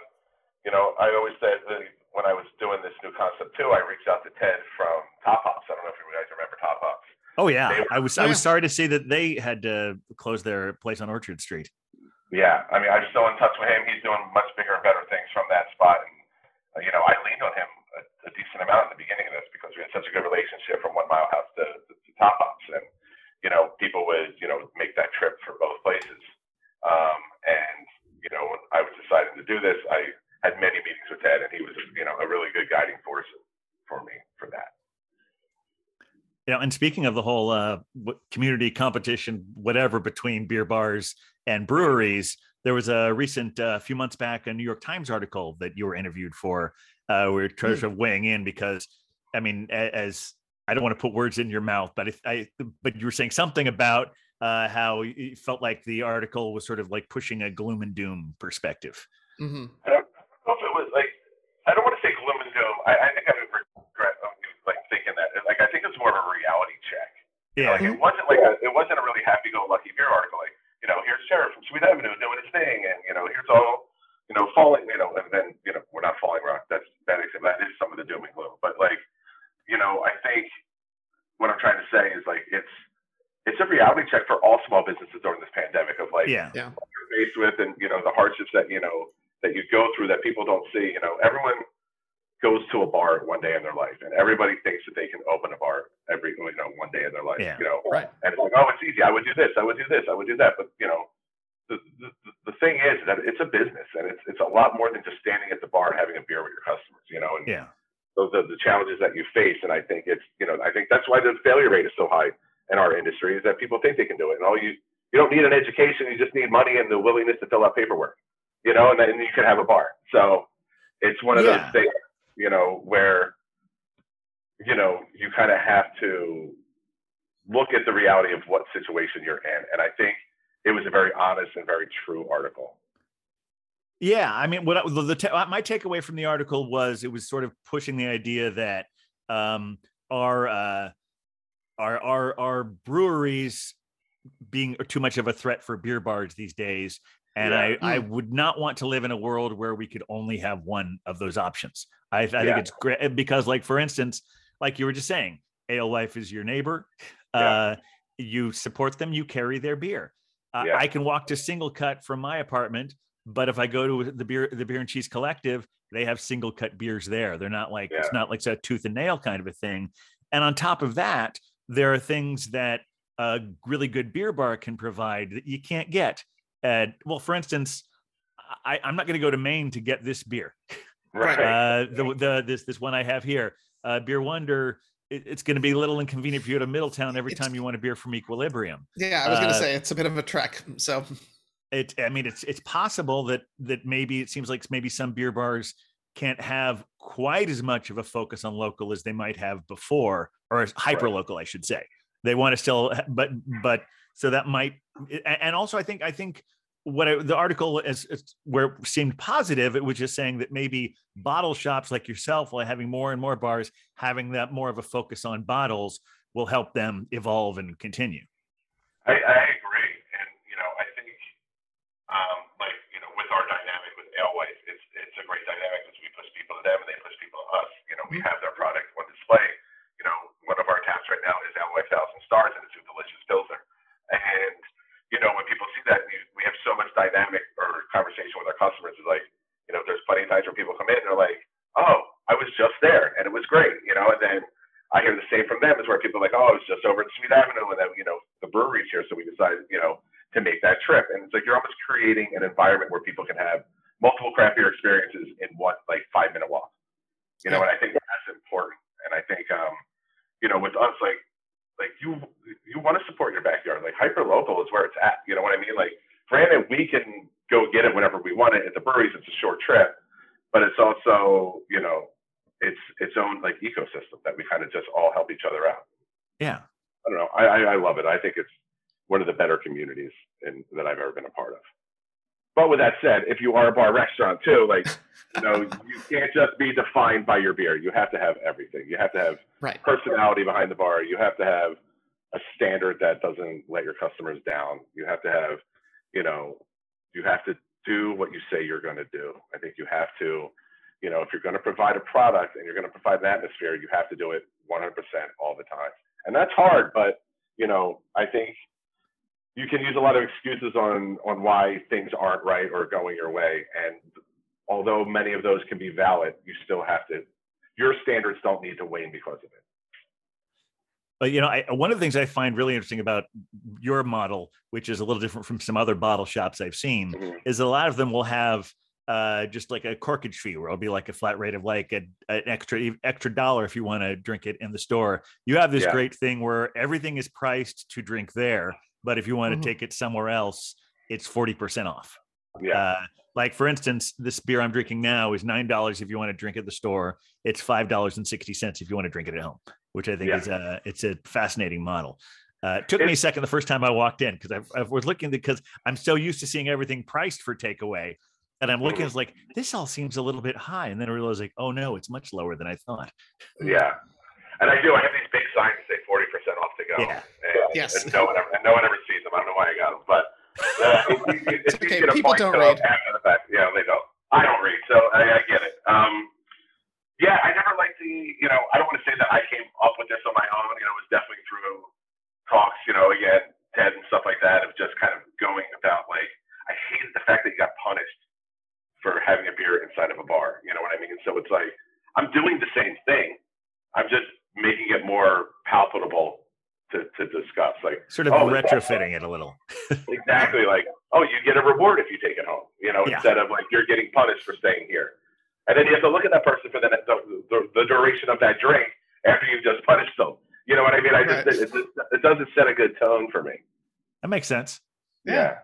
you know, I always said that when I was doing this new concept too, I reached out to Ted from Top Hops. I don't know if you guys remember Top Hops. Oh yeah, were, I was. Yeah. I was sorry to see that they had to close their place on Orchard Street. Yeah, I mean, I'm still in touch with him. He's doing much bigger and better things from that spot, and uh, you know, I leaned on him a, a decent amount at the beginning of this because we had such a good relationship from One Mile House to, to, to Top Hops, and you know, people would you know make that trip for both places. Um, and you know, when I was deciding to do this, I had many meetings with Ted, and he was, you know, a really good guiding force for me for that. You know, and speaking of the whole uh, community competition, whatever, between beer bars and breweries, there was a recent, a uh, few months back, a New York Times article that you were interviewed for. Uh, we were trying to sort of weighing in because, I mean, as I don't want to put words in your mouth, but if I, but you were saying something about uh, how you felt like the article was sort of like pushing a gloom and doom perspective. Mm-hmm. I don't know if it was like, I don't want to say gloom and doom. I, I think I would regret like thinking that. Like, I think it's more of a reality check. Yeah. You know, like, mm-hmm. it wasn't like a, it wasn't a really happy-go-lucky beer article. Like, you know, here's Sheriff from Sweet Avenue doing his thing, and you know, here's all, you know, falling, you know, and then you know, we're not falling rock. That's that is that is some of the doom and gloom. But like, you know, I think what I'm trying to say is like it's it's a reality check for all small businesses during this pandemic of like yeah. Yeah. what you're faced with, and you know, the hardships that you know. that you go through that people don't see. You know, everyone goes to a bar one day in their life, and everybody thinks that they can open a bar every, you know, one day in their life, yeah, you know, right. And it's like, oh, it's easy. I would do this. I would do this. I would do that. But you know, the, the, the thing is that it's a business, and it's, it's a lot more than just standing at the bar and having a beer with your customers, you know, and yeah. those are the challenges that you face. And I think it's, you know, I think that's why the failure rate is so high in our industry is that people think they can do it. And all you, you don't need an education. You just need money and the willingness to fill out paperwork. You know, and then you can have a bar. So it's one of yeah. those things, you know, where, you know, you kind of have to look at the reality of what situation you're in. And I think it was a very honest and very true article. Yeah. I mean, what I, the, the, my takeaway from the article was it was sort of pushing the idea that um, our, uh, our, our, our breweries being too much of a threat for beer bars these days. And yeah. I, mm. I would not want to live in a world where we could only have one of those options. I, I yeah. think it's great because, like, for instance, like you were just saying, Alewife is your neighbor. Yeah. Uh, you support them. You carry their beer. Uh, yeah. I can walk to Single Cut from my apartment, but if I go to the beer, the Beer and Cheese Collective, they have Single Cut beers there. They're not like yeah. it's not like it's a tooth and nail kind of a thing. And on top of that, there are things that a really good beer bar can provide that you can't get. Uh, well, for instance, I, I'm not going to go to Maine to get this beer. Right. Uh, the, the this this one I have here, uh, Beer Wonder. It, it's going to be a little inconvenient for you to Middletown every it's, time you want a beer from Equilibrium. Yeah, I was uh, going to say it's a bit of a trek. So, it. I mean, it's it's possible that that maybe it seems like maybe some beer bars can't have quite as much of a focus on local as they might have before, or hyper local, right. I should say. They want to still, but but so that might, and also I think I think. What I, the article is, is where seemed positive, it was just saying that maybe bottle shops like yourself, while having more and more bars, having that more of a focus on bottles will help them evolve and continue. I, I agree. And, you know, I think, um, like, you know, with our dynamic with Alewife, it's it's a great dynamic because we push people to them and they push people to us. You know, we have their product on display. You know, one of our taps right now is Alewife Thousand Stars, and it's a delicious pilsner. And, you know, when people see that, we have so much dynamic or conversation with our customers. It's like, you know, there's plenty of times where people come in and they're like, oh, I was just there and it was great, you know, and then I hear the same from them is where people are like, oh, I was just over at Sweet Avenue and then, you know, the brewery's here. So we decided, you know, to make that trip. And it's like, you're almost creating an environment where people can have multiple craft beer experiences in one, like five minute walk, you know, and I think that's important. And I think, um, you know, with us, like, like you you want to support your backyard. Like hyper local is where it's at. You know what I mean? Like granted, we can go get it whenever we want it at the breweries. It's a short trip, but it's also, you know, it's its own like ecosystem that we kind of just all help each other out. Yeah. I don't know. I, I, I love it. I think it's one of the better communities in, that I've ever been a part of. But with that said, if you are a bar restaurant too, like, you know, you can't just be defined by your beer. You have to have everything. You have to have right. personality behind the bar. You have to have a standard that doesn't let your customers down. You have to have, you know, you have to do what you say you're going to do. I think you have to, you know, if you're going to provide a product and you're going to provide an atmosphere, you have to do it one hundred percent all the time. And that's hard, but, you know, I think you can use a lot of excuses on, on why things aren't right or going your way. And although many of those can be valid, you still have to, your standards don't need to wane because of it. But, you know, I, one of the things I find really interesting about your model, which is a little different from some other bottle shops I've seen, mm-hmm. is a lot of them will have uh, just like a corkage fee, where it'll be like a flat rate of like a, an extra extra dollar if you want to drink it in the store. You have this yeah. great thing where everything is priced to drink there. But if you want to mm-hmm. take it somewhere else, it's forty percent off. Yeah. Uh, like, for instance, this beer I'm drinking now is nine dollars if you want to drink at the store. It's five dollars and sixty cents if you want to drink it at home, which I think yeah. is a, it's a fascinating model. Uh, it took it's, me a second the first time I walked in, because I, I was looking, because I'm so used to seeing everything priced for takeaway. And I'm looking, it's like, this all seems a little bit high. And then I realized, like, oh, no, it's much lower than I thought. Yeah. And I do. I have these big signs that say forty percent off to go. Yeah. And, yes. and no one ever, and no one ever sees them. I don't know why I got them, but uh, it, it, it's okay. People don't read after the fact. Yeah, they don't. I don't read, so I, I get it. Um, yeah, I never liked the. You know, I don't want to say that I came up with this on my own. You know, it was definitely through talks. You know, again, Ted and stuff like that, of just kind of going about like I hated the fact that you got punished for having a beer inside of a bar. You know what I mean? So it's like I'm doing the same thing. I'm just making it more palpable to, to discuss, like sort of oh, retrofitting it a little. Exactly. Like, oh, you get a reward if you take it home, you know, yeah. instead of like, you're getting punished for staying here. And then you have to look at that person for the, the, the, the duration of that drink after you've just punished them. You know what I mean? I just, right. it, it, it doesn't set a good tone for me. That makes sense. Yeah. yeah.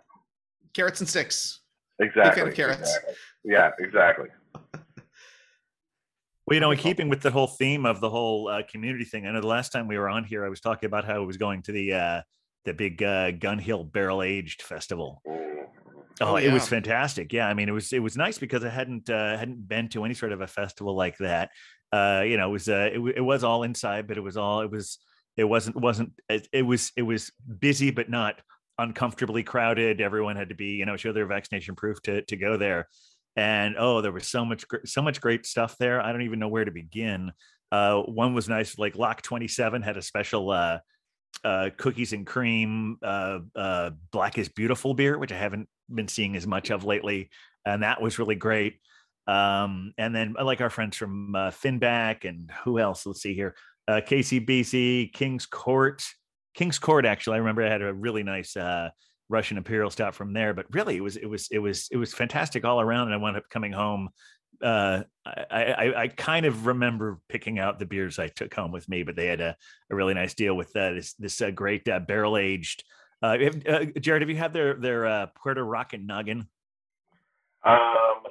Carrots and sticks. Exactly. Carrots. Exactly. Yeah, exactly. Well, you know, in keeping with the whole theme of the whole uh, community thing, I know the last time we were on here, I was talking about how I was going to the uh, the big uh, Gun Hill Barrel Aged Festival. Oh, oh yeah. It was fantastic! Yeah, I mean, it was it was nice because I hadn't uh, hadn't been to any sort of a festival like that. Uh, you know, it was uh, it, it was all inside, but it was all it was it wasn't wasn't it, it was it was busy, but not uncomfortably crowded. Everyone had to be, you know, show their vaccination proof to to go there. And, oh, there was so much, so much great stuff there. I don't even know where to begin. Uh, one was nice, like Lock twenty-seven had a special uh, uh, cookies and cream, uh, uh, Black is Beautiful beer, which I haven't been seeing as much of lately. And that was really great. Um, and then like our friends from uh, Finback and who else? Let's see here. Uh, K C B C, King's Court. King's Court, actually, I remember I had a really nice uh Russian Imperial Stout from there, but really it was it was it was it was fantastic all around. And I wound up coming home. Uh, I, I I kind of remember picking out the beers I took home with me, but they had a, a really nice deal with uh, this this uh, great uh, barrel aged. Uh, uh, Jared, have you had their their uh, Puerto Rockin' Noggin? Um, I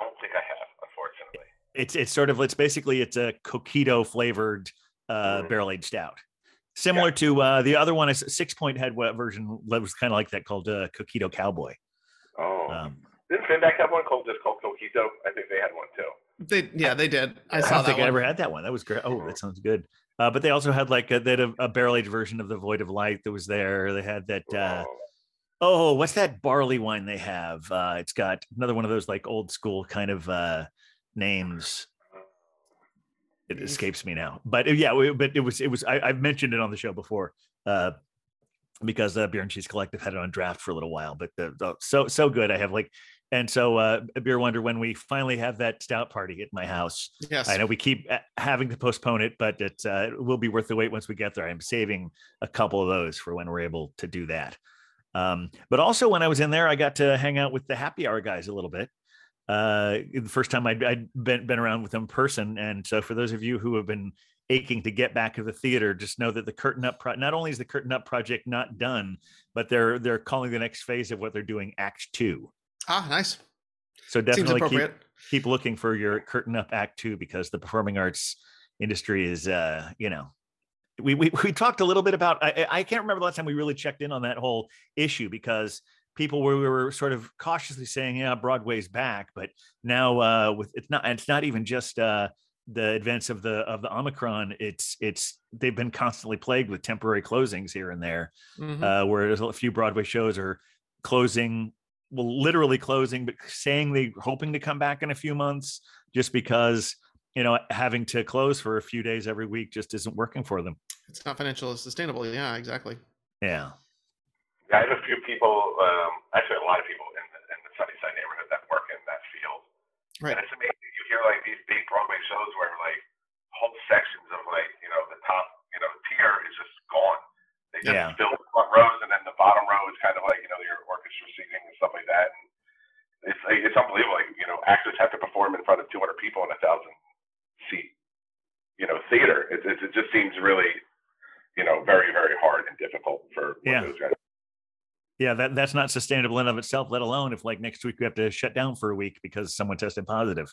don't think I have, unfortunately. It's it's sort of it's basically it's a coquito flavored uh, mm. barrel aged stout. Similar yeah. to uh, the other one, is Six Point had what version that was kind of like that called uh, Coquito Cowboy. Oh, um, didn't Finback have one called just called Coquito? I think they had one too. They yeah, they did. I, I saw don't that think one. I ever had that one. That was great. Oh, that sounds good. Uh, but they also had like a, they had a, a barrel aged version of the Void of Light that was there. They had that. Uh, oh, what's that barley wine they have? Uh, it's got another one of those like old school kind of uh, names. It escapes me now, but yeah, but it was it was I, I've mentioned it on the show before uh, because uh, Beer and Cheese Collective had it on draft for a little while. But the, the, so so good, I have like, and so uh, Beer Wonder, when we finally have that stout party at my house, yes, I know we keep having to postpone it, but it, uh, it will be worth the wait once we get there. I'm saving a couple of those for when we're able to do that. Um, but also when I was in there, I got to hang out with the happy hour guys a little bit. Uh, the first time I'd, I'd been, been around with them in person. And so for those of you who have been aching to get back to the theater, just know that the Curtain Up pro- not only is the Curtain Up project not done, but they're they're calling the next phase of what they're doing Act Two. Ah, nice. So definitely keep, keep looking for your Curtain Up Act Two, because the performing arts industry is, uh, you know, we, we we talked a little bit about. I, I can't remember the last time we really checked in on that whole issue, because people were, we were sort of cautiously saying, yeah, Broadway's back, but now uh, with it's not it's not even just uh, the events of the of the Omicron. It's it's they've been constantly plagued with temporary closings here and there, mm-hmm. uh, where there's a few Broadway shows are closing. Well, literally closing, but saying they're hoping to come back in a few months, just because, you know, having to close for a few days every week just isn't working for them. It's not financially sustainable. Yeah, exactly. Yeah. Yeah, I have a few people, um, actually a lot of people in the, in the Sunnyside neighborhood that work in that field. Right. And it's amazing. You hear like these big Broadway shows where like whole sections of like, you know, the top, you know, tier is just gone. They just yeah. fill the front rows, and then the bottom row is kind of like, you know, your orchestra seating and stuff like that. And it's it's unbelievable. Like, you know, actors have to perform in front of two hundred people in a thousand seat, you know, theater. It, it it just seems really, you know, very very hard and difficult for yeah. those guys. Yeah, that that's not sustainable in of itself. Let alone if like next week we have to shut down for a week because someone tested positive.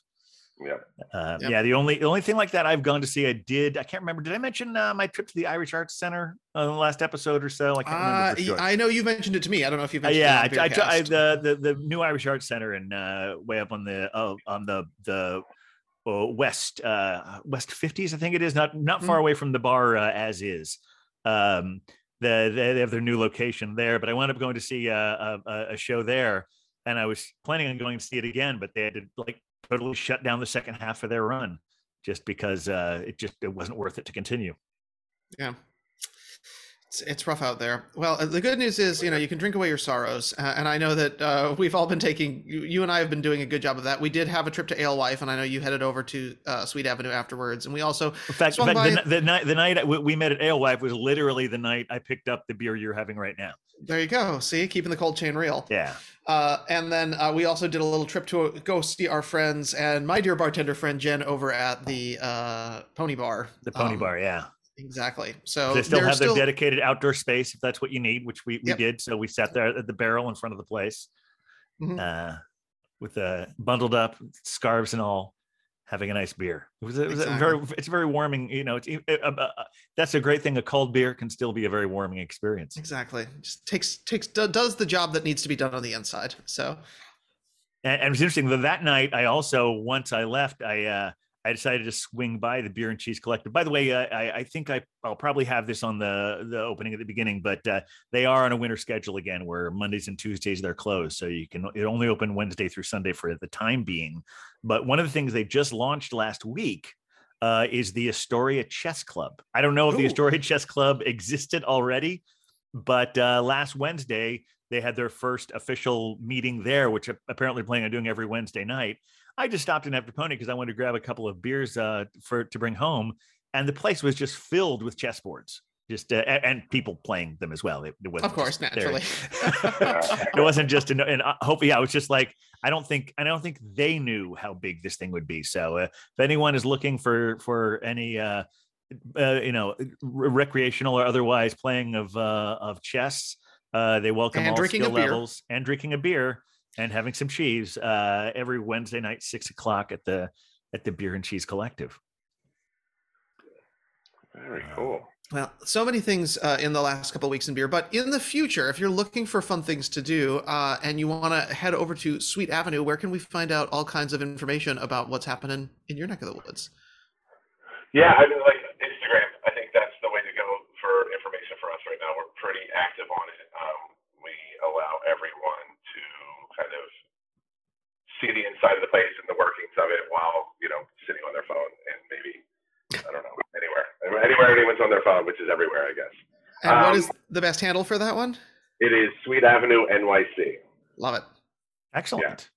Yeah. Uh, yeah. Yeah. The only the only thing like that I've gone to see, I did. I can't remember. Did I mention uh, my trip to the Irish Arts Center on the last episode or so? I can't remember. Uh, for sure. I know you mentioned it to me. I don't know if you. Uh, yeah, it I, I, I, the, the the new Irish Arts Center in uh, way up on the uh, on the the uh, west uh, west fifties, I think it is, not not far mm-hmm. away from the bar uh, as is. Um, the they have their new location there, but I wound up going to see a, a, a show there, and I was planning on going to see it again, but they had to like. Totally shut down the second half of their run, just because uh, it just it wasn't worth it to continue. Yeah, it's it's rough out there. Well, the good news is, you know, you can drink away your sorrows, uh, and I know that uh, we've all been taking. You, you and I have been doing a good job of that. We did have a trip to Alewife, and I know you headed over to uh, Sweet Avenue afterwards. And we also, in fact, in fact by... the, the night the night we met at Alewife was literally the night I picked up the beer you're having right now. There you go. See, keeping the cold chain real. Yeah. Uh, and then uh, we also did a little trip to go see our friends and my dear bartender friend Jen over at the uh, Pony Bar. The Pony um, Bar, yeah. Exactly. So they still have still... their dedicated outdoor space if that's what you need, which we, we yep. did. So we sat there at the barrel in front of the place mm-hmm. uh, with the bundled up scarves and all, having a nice beer. It was, it was exactly. a very, it's very warming, you know, it's, it, uh, uh, that's a great thing. A cold beer can still be a very warming experience. Exactly. Just takes, takes, does the job that needs to be done on the inside. So. And, and it was interesting that that night, I also, once I left, I, uh, I decided to swing by the Beer and Cheese Collective. By the way, uh, I, I think I, I'll probably have this on the, the opening at the beginning, but uh, they are on a winter schedule again, where Mondays and Tuesdays they're closed. So you can it only open Wednesday through Sunday for the time being. But one of the things they just launched last week uh, is the Astoria Chess Club. I don't know if Ooh. the Astoria Chess Club existed already, but uh, last Wednesday they had their first official meeting there, which apparently planning on doing every Wednesday night. I just stopped in after Pony because I wanted to grab a couple of beers uh, for to bring home, and the place was just filled with chessboards, just uh, and, and people playing them as well. It, it wasn't of course, naturally, it wasn't just an, and hopefully, yeah, I was just like, I don't think, I don't think they knew how big this thing would be. So, uh, if anyone is looking for for any, uh, uh, you know, recreational or otherwise playing of uh, of chess, uh, they welcome and all skill levels and drinking a beer. And having some cheese uh, every Wednesday night, six o'clock at the at the Beer and Cheese Collective. Very cool. Well, so many things uh, in the last couple of weeks in beer, but in the future, if you're looking for fun things to do uh, and you want to head over to Sweet Avenue, where can we find out all kinds of information about what's happening in your neck of the woods? Yeah, I mean, like Instagram. I think that's the way to go for information for us right now. We're pretty active on it. Um, we allow everyone to kind of see the inside of the place and the workings of it while, you know, sitting on their phone and maybe, I don't know, anywhere. Anywhere anyone's on their phone, which is everywhere, I guess. And um, what is the best handle for that one? It is Sweet Avenue N Y C. Love it. Excellent.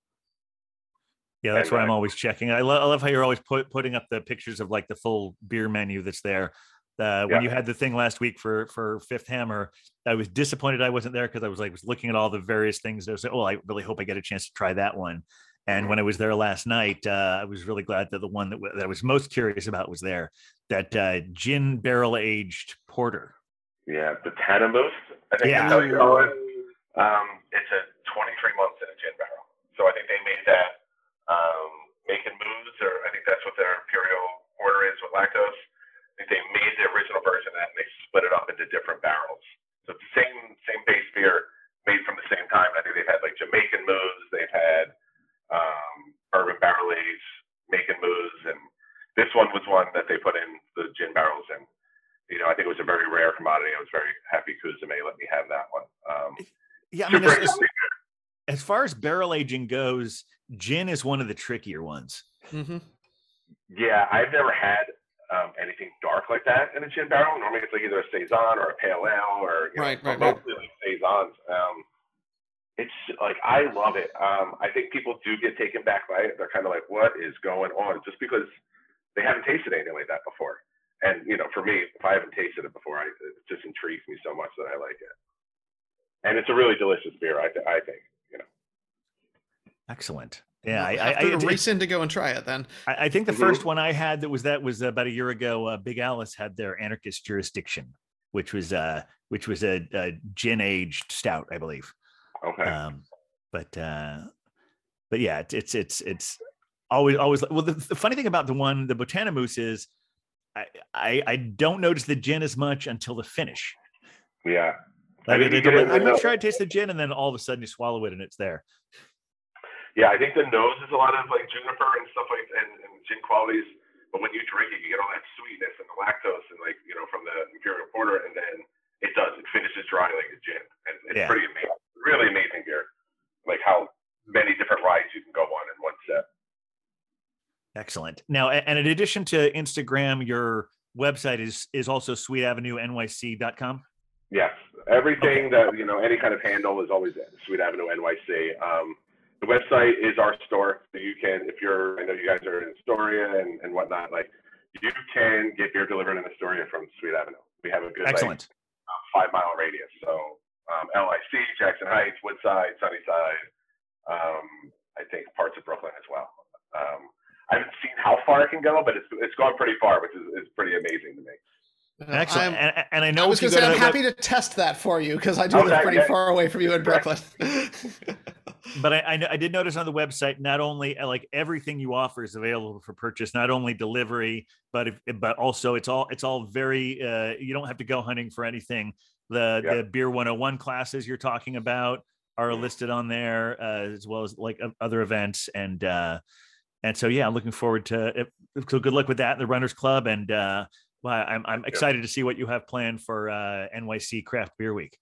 Yeah. Yeah, that's where I'm always checking. I, lo- I love how you're always put- putting up the pictures of like the full beer menu that's there. Uh, when yeah. you had the thing last week for for Fifth Hammer, I was disappointed I wasn't there because I was like was looking at all the various things. I was like, oh, I really hope I get a chance to try that one. And when I was there last night, uh, I was really glad that the one that, w- that I was most curious about was there, that uh, gin barrel aged porter. Yeah, Botanamus, I think yeah. that's how you call it. Um, it's a twenty-three months in a gin barrel. So I think they made that um, making moves, or I think that's what their imperial porter is with lactose. I think they made the original version of that and they split it up into different barrels. So it's the same, same base beer made from the same time. I think they've had like Jamaican moves, they've had um, bourbon barrel aged making moves, and this one was one that they put in the gin barrels, and you know, I think it was a very rare commodity. I was very happy Kuzume let me have that one. Um, yeah, I mean, as, as, as far as barrel aging goes, gin is one of the trickier ones. Mm-hmm. Yeah, I've never had um, anything dark like that in a gin barrel. Normally, it's like either a saison or a pale ale, or you right, know, right, mostly right. like saisons. Um, it's like I love it. Um, I think people do get taken back by it. They're kind of like, "What is going on?" Just because they haven't tasted anything like that before. And, you know, for me, if I haven't tasted it before, I, it just intrigues me so much that I like it. And it's a really delicious beer, I, th- I think, you know. Excellent. Yeah. We'll I, I, I reason to go and try it then. I, I think the mm-hmm. first one I had that was that was about a year ago, uh, Big Alice had their Anarchist Jurisdiction, which was, uh, which was a, a gin-aged stout, I believe. Okay. Um, but, uh, but yeah, it's, it's, it's, it's always, always, well, the, the funny thing about the one, the Botanamus is, I, I I don't notice the gin as much until the finish. Yeah. Like, I mean, it, I'm going to try to taste the gin, and then all of a sudden you swallow it and it's there. Yeah, I think the nose is a lot of like juniper and stuff like that, and, and gin qualities. But when you drink it, you get all that sweetness and the lactose and like, you know, from the imperial porter, and then it does. It finishes dry like a gin. And it's yeah. pretty amazing. Really amazing beer. Like how many different rides you can go on in one set. Excellent. Now, and in addition to Instagram, your website is is also Sweet Avenue N Y C dot com? Yes. Everything okay. that, you know, any kind of handle is always Sweet Avenue N Y C. Um, the website is our store. So you can, if you're, I know you guys are in Astoria and, and whatnot, like you can get beer delivered in Astoria from Sweet Avenue. We have a good Excellent. Like, um, five mile radius. So um, L I C, Jackson Heights, Woodside, Sunnyside, um, I think parts of Brooklyn as well. Um, I haven't seen how far it can go, but it's it's gone pretty far, which is, is pretty amazing to me. Uh, Excellent, and, and I know I was going to say I'm happy web... to test that for you because I do oh, live that, pretty that, far away from you in Brooklyn. But I, I I did notice on the website not only like everything you offer is available for purchase, not only delivery, but if, but also it's all it's all very uh, you don't have to go hunting for anything. The yep. the Beer one oh one classes you're talking about are mm-hmm. listed on there uh, as well as like uh, other events and. Uh, And so, yeah, I'm looking forward to so good luck with that, the Runners Club, and uh, well, I'm I'm excited yeah. to see what you have planned for uh, N Y C Craft Beer Week.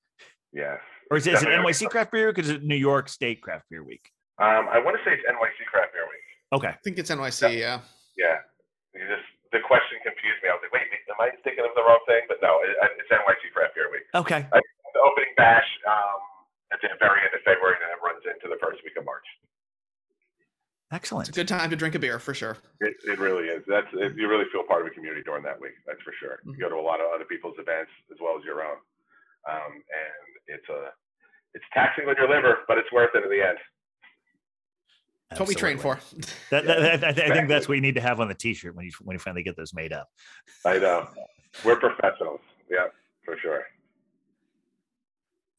Yeah, or is it, is it N Y C Craft Beer Week? Or is it New York State Craft Beer Week? Um, I want to say it's N Y C Craft Beer Week. Okay, I think it's N Y C. Yeah, yeah. You just the question confused me. I was like, wait, am I thinking of the wrong thing? But no, it, it's N Y C Craft Beer Week. Okay, I, the opening bash um, at the very end of February, and it runs into the first week of March. Excellent. It's a good time to drink a beer for sure. It, it really is. That's it, you really feel part of a community during that week. That's for sure. You go to a lot of other people's events as well as your own, um, and it's a it's taxing on your liver, but it's worth it in the end. That's what we train for. That, that, that, I, th- I think that's what you need to have on the T-shirt when you when you finally get those made up. I know. We're professionals. Yeah, for sure.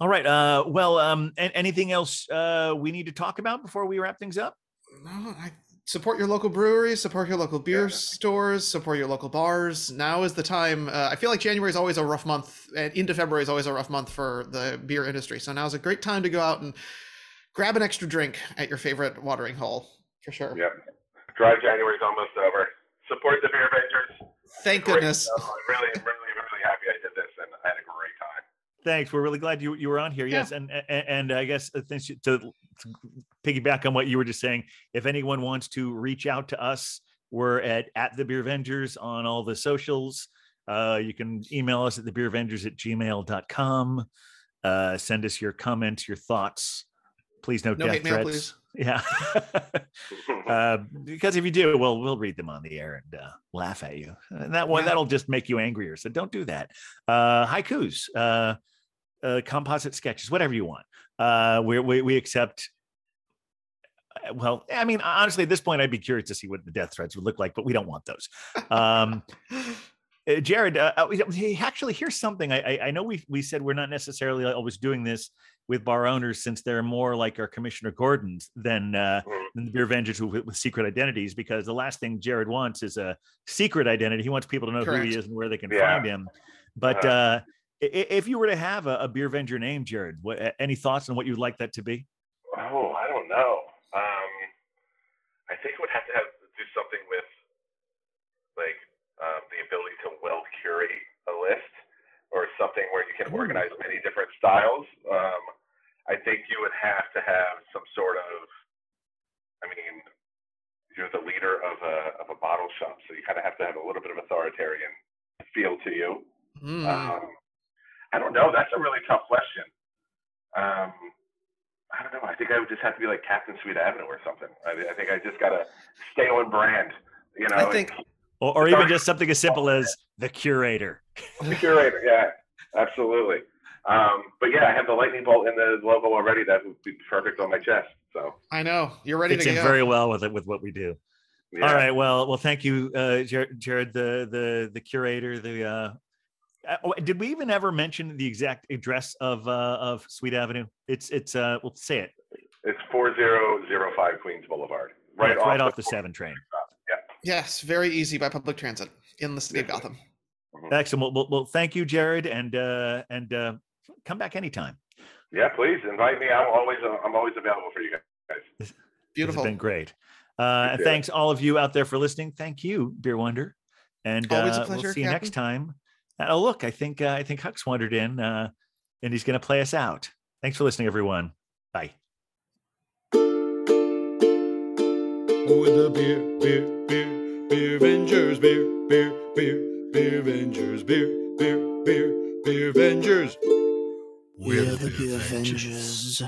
All right. Uh, well, um, anything else uh, we need to talk about before we wrap things up? No, I support your local breweries, support your local beer yeah. stores, support your local bars. Now is the time. Uh, I feel like January is always a rough month, and into February is always a rough month for the beer industry. So now is a great time to go out and grab an extra drink at your favorite watering hole, for sure. Yeah, dry January is almost over. Support the Beervengers. Thank great, goodness. Uh, I'm really, really, really happy I did this, and I had a great time. Thanks. We're really glad you, you were on here. Yes. Yeah. And, and and I guess to, to piggyback on what you were just saying, if anyone wants to reach out to us, we're at, at the Beervengers on all the socials. Uh, you can email us at the beervengers at gmail dot com. Uh, send us your comments, your thoughts. Please no, no death threats. Mail, yeah. uh, because if you do, well, we'll read them on the air and uh, laugh at you. And that one, yeah. that'll just make you angrier. So don't do that. Uh, haikus, uh, uh, composite sketches, whatever you want. Uh, we, we, we accept well, I mean, honestly, at this point, I'd be curious to see what the death threats would look like, but we don't want those. Um, Jared, uh, hey, actually, here's something. I, I, I know we we said we're not necessarily always doing this with bar owners, since they're more like our Commissioner Gordons than, uh, than the Beervengers with, with secret identities, because the last thing Jared wants is a secret identity. He wants people to know Correct. who he is and where they can yeah. find him. But uh, if you were to have a, a Beervenger name, Jared, what, any thoughts on what you'd like that to be? Oh, I don't know. Um, I think it would have to have do something with, like, um, the ability to well curate a list, or something where you can organize many different styles. Um, I think you would have to have some sort of, I mean, you're the leader of a of a bottle shop, so you kind of have to have a little bit of authoritarian feel to you. Mm. Um, I don't know. That's a really tough question. Um, I don't know. I think I would just have to be like Captain Sweet Avenue or something. I, I think I just gotta stay on brand, you know. I think, or, or even just something as simple as the curator. The curator, yeah, absolutely. Um, but yeah, I have the lightning bolt in the logo already. That would be perfect on my chest. So I know you're ready it's to go. Very well with it with what we do. Yeah. All right. Well, well, thank you, uh, Jared, Jared, the the the curator, the. Uh, Oh, did we even ever mention the exact address of uh, of Sweet Avenue? It's it's uh, we'll say it. It's four zero zero five Queens Boulevard, right, off, right the off the seven train. Yeah. Yes, very easy by public transit in the city yeah. of Gotham. Mm-hmm. Excellent. Well, well, thank you, Jared, and uh, and uh, come back anytime. Yeah, please invite me. I'm always uh, I'm always available for you guys. Beautiful. It's been great. Uh, and thanks all of you out there for listening. Thank you, Beer Wonder, and always uh, a pleasure. We'll see you Captain. next time. Oh, look, I think uh, I think Huck's wandered in, uh, and he's going to play us out. Thanks for listening, everyone. Bye. With the beer, beer, beer, beer, Vengers, beer, beer, beer, beer, Vengers, beer, beer, beer, beer, Vengers. We're the Beer Vengers.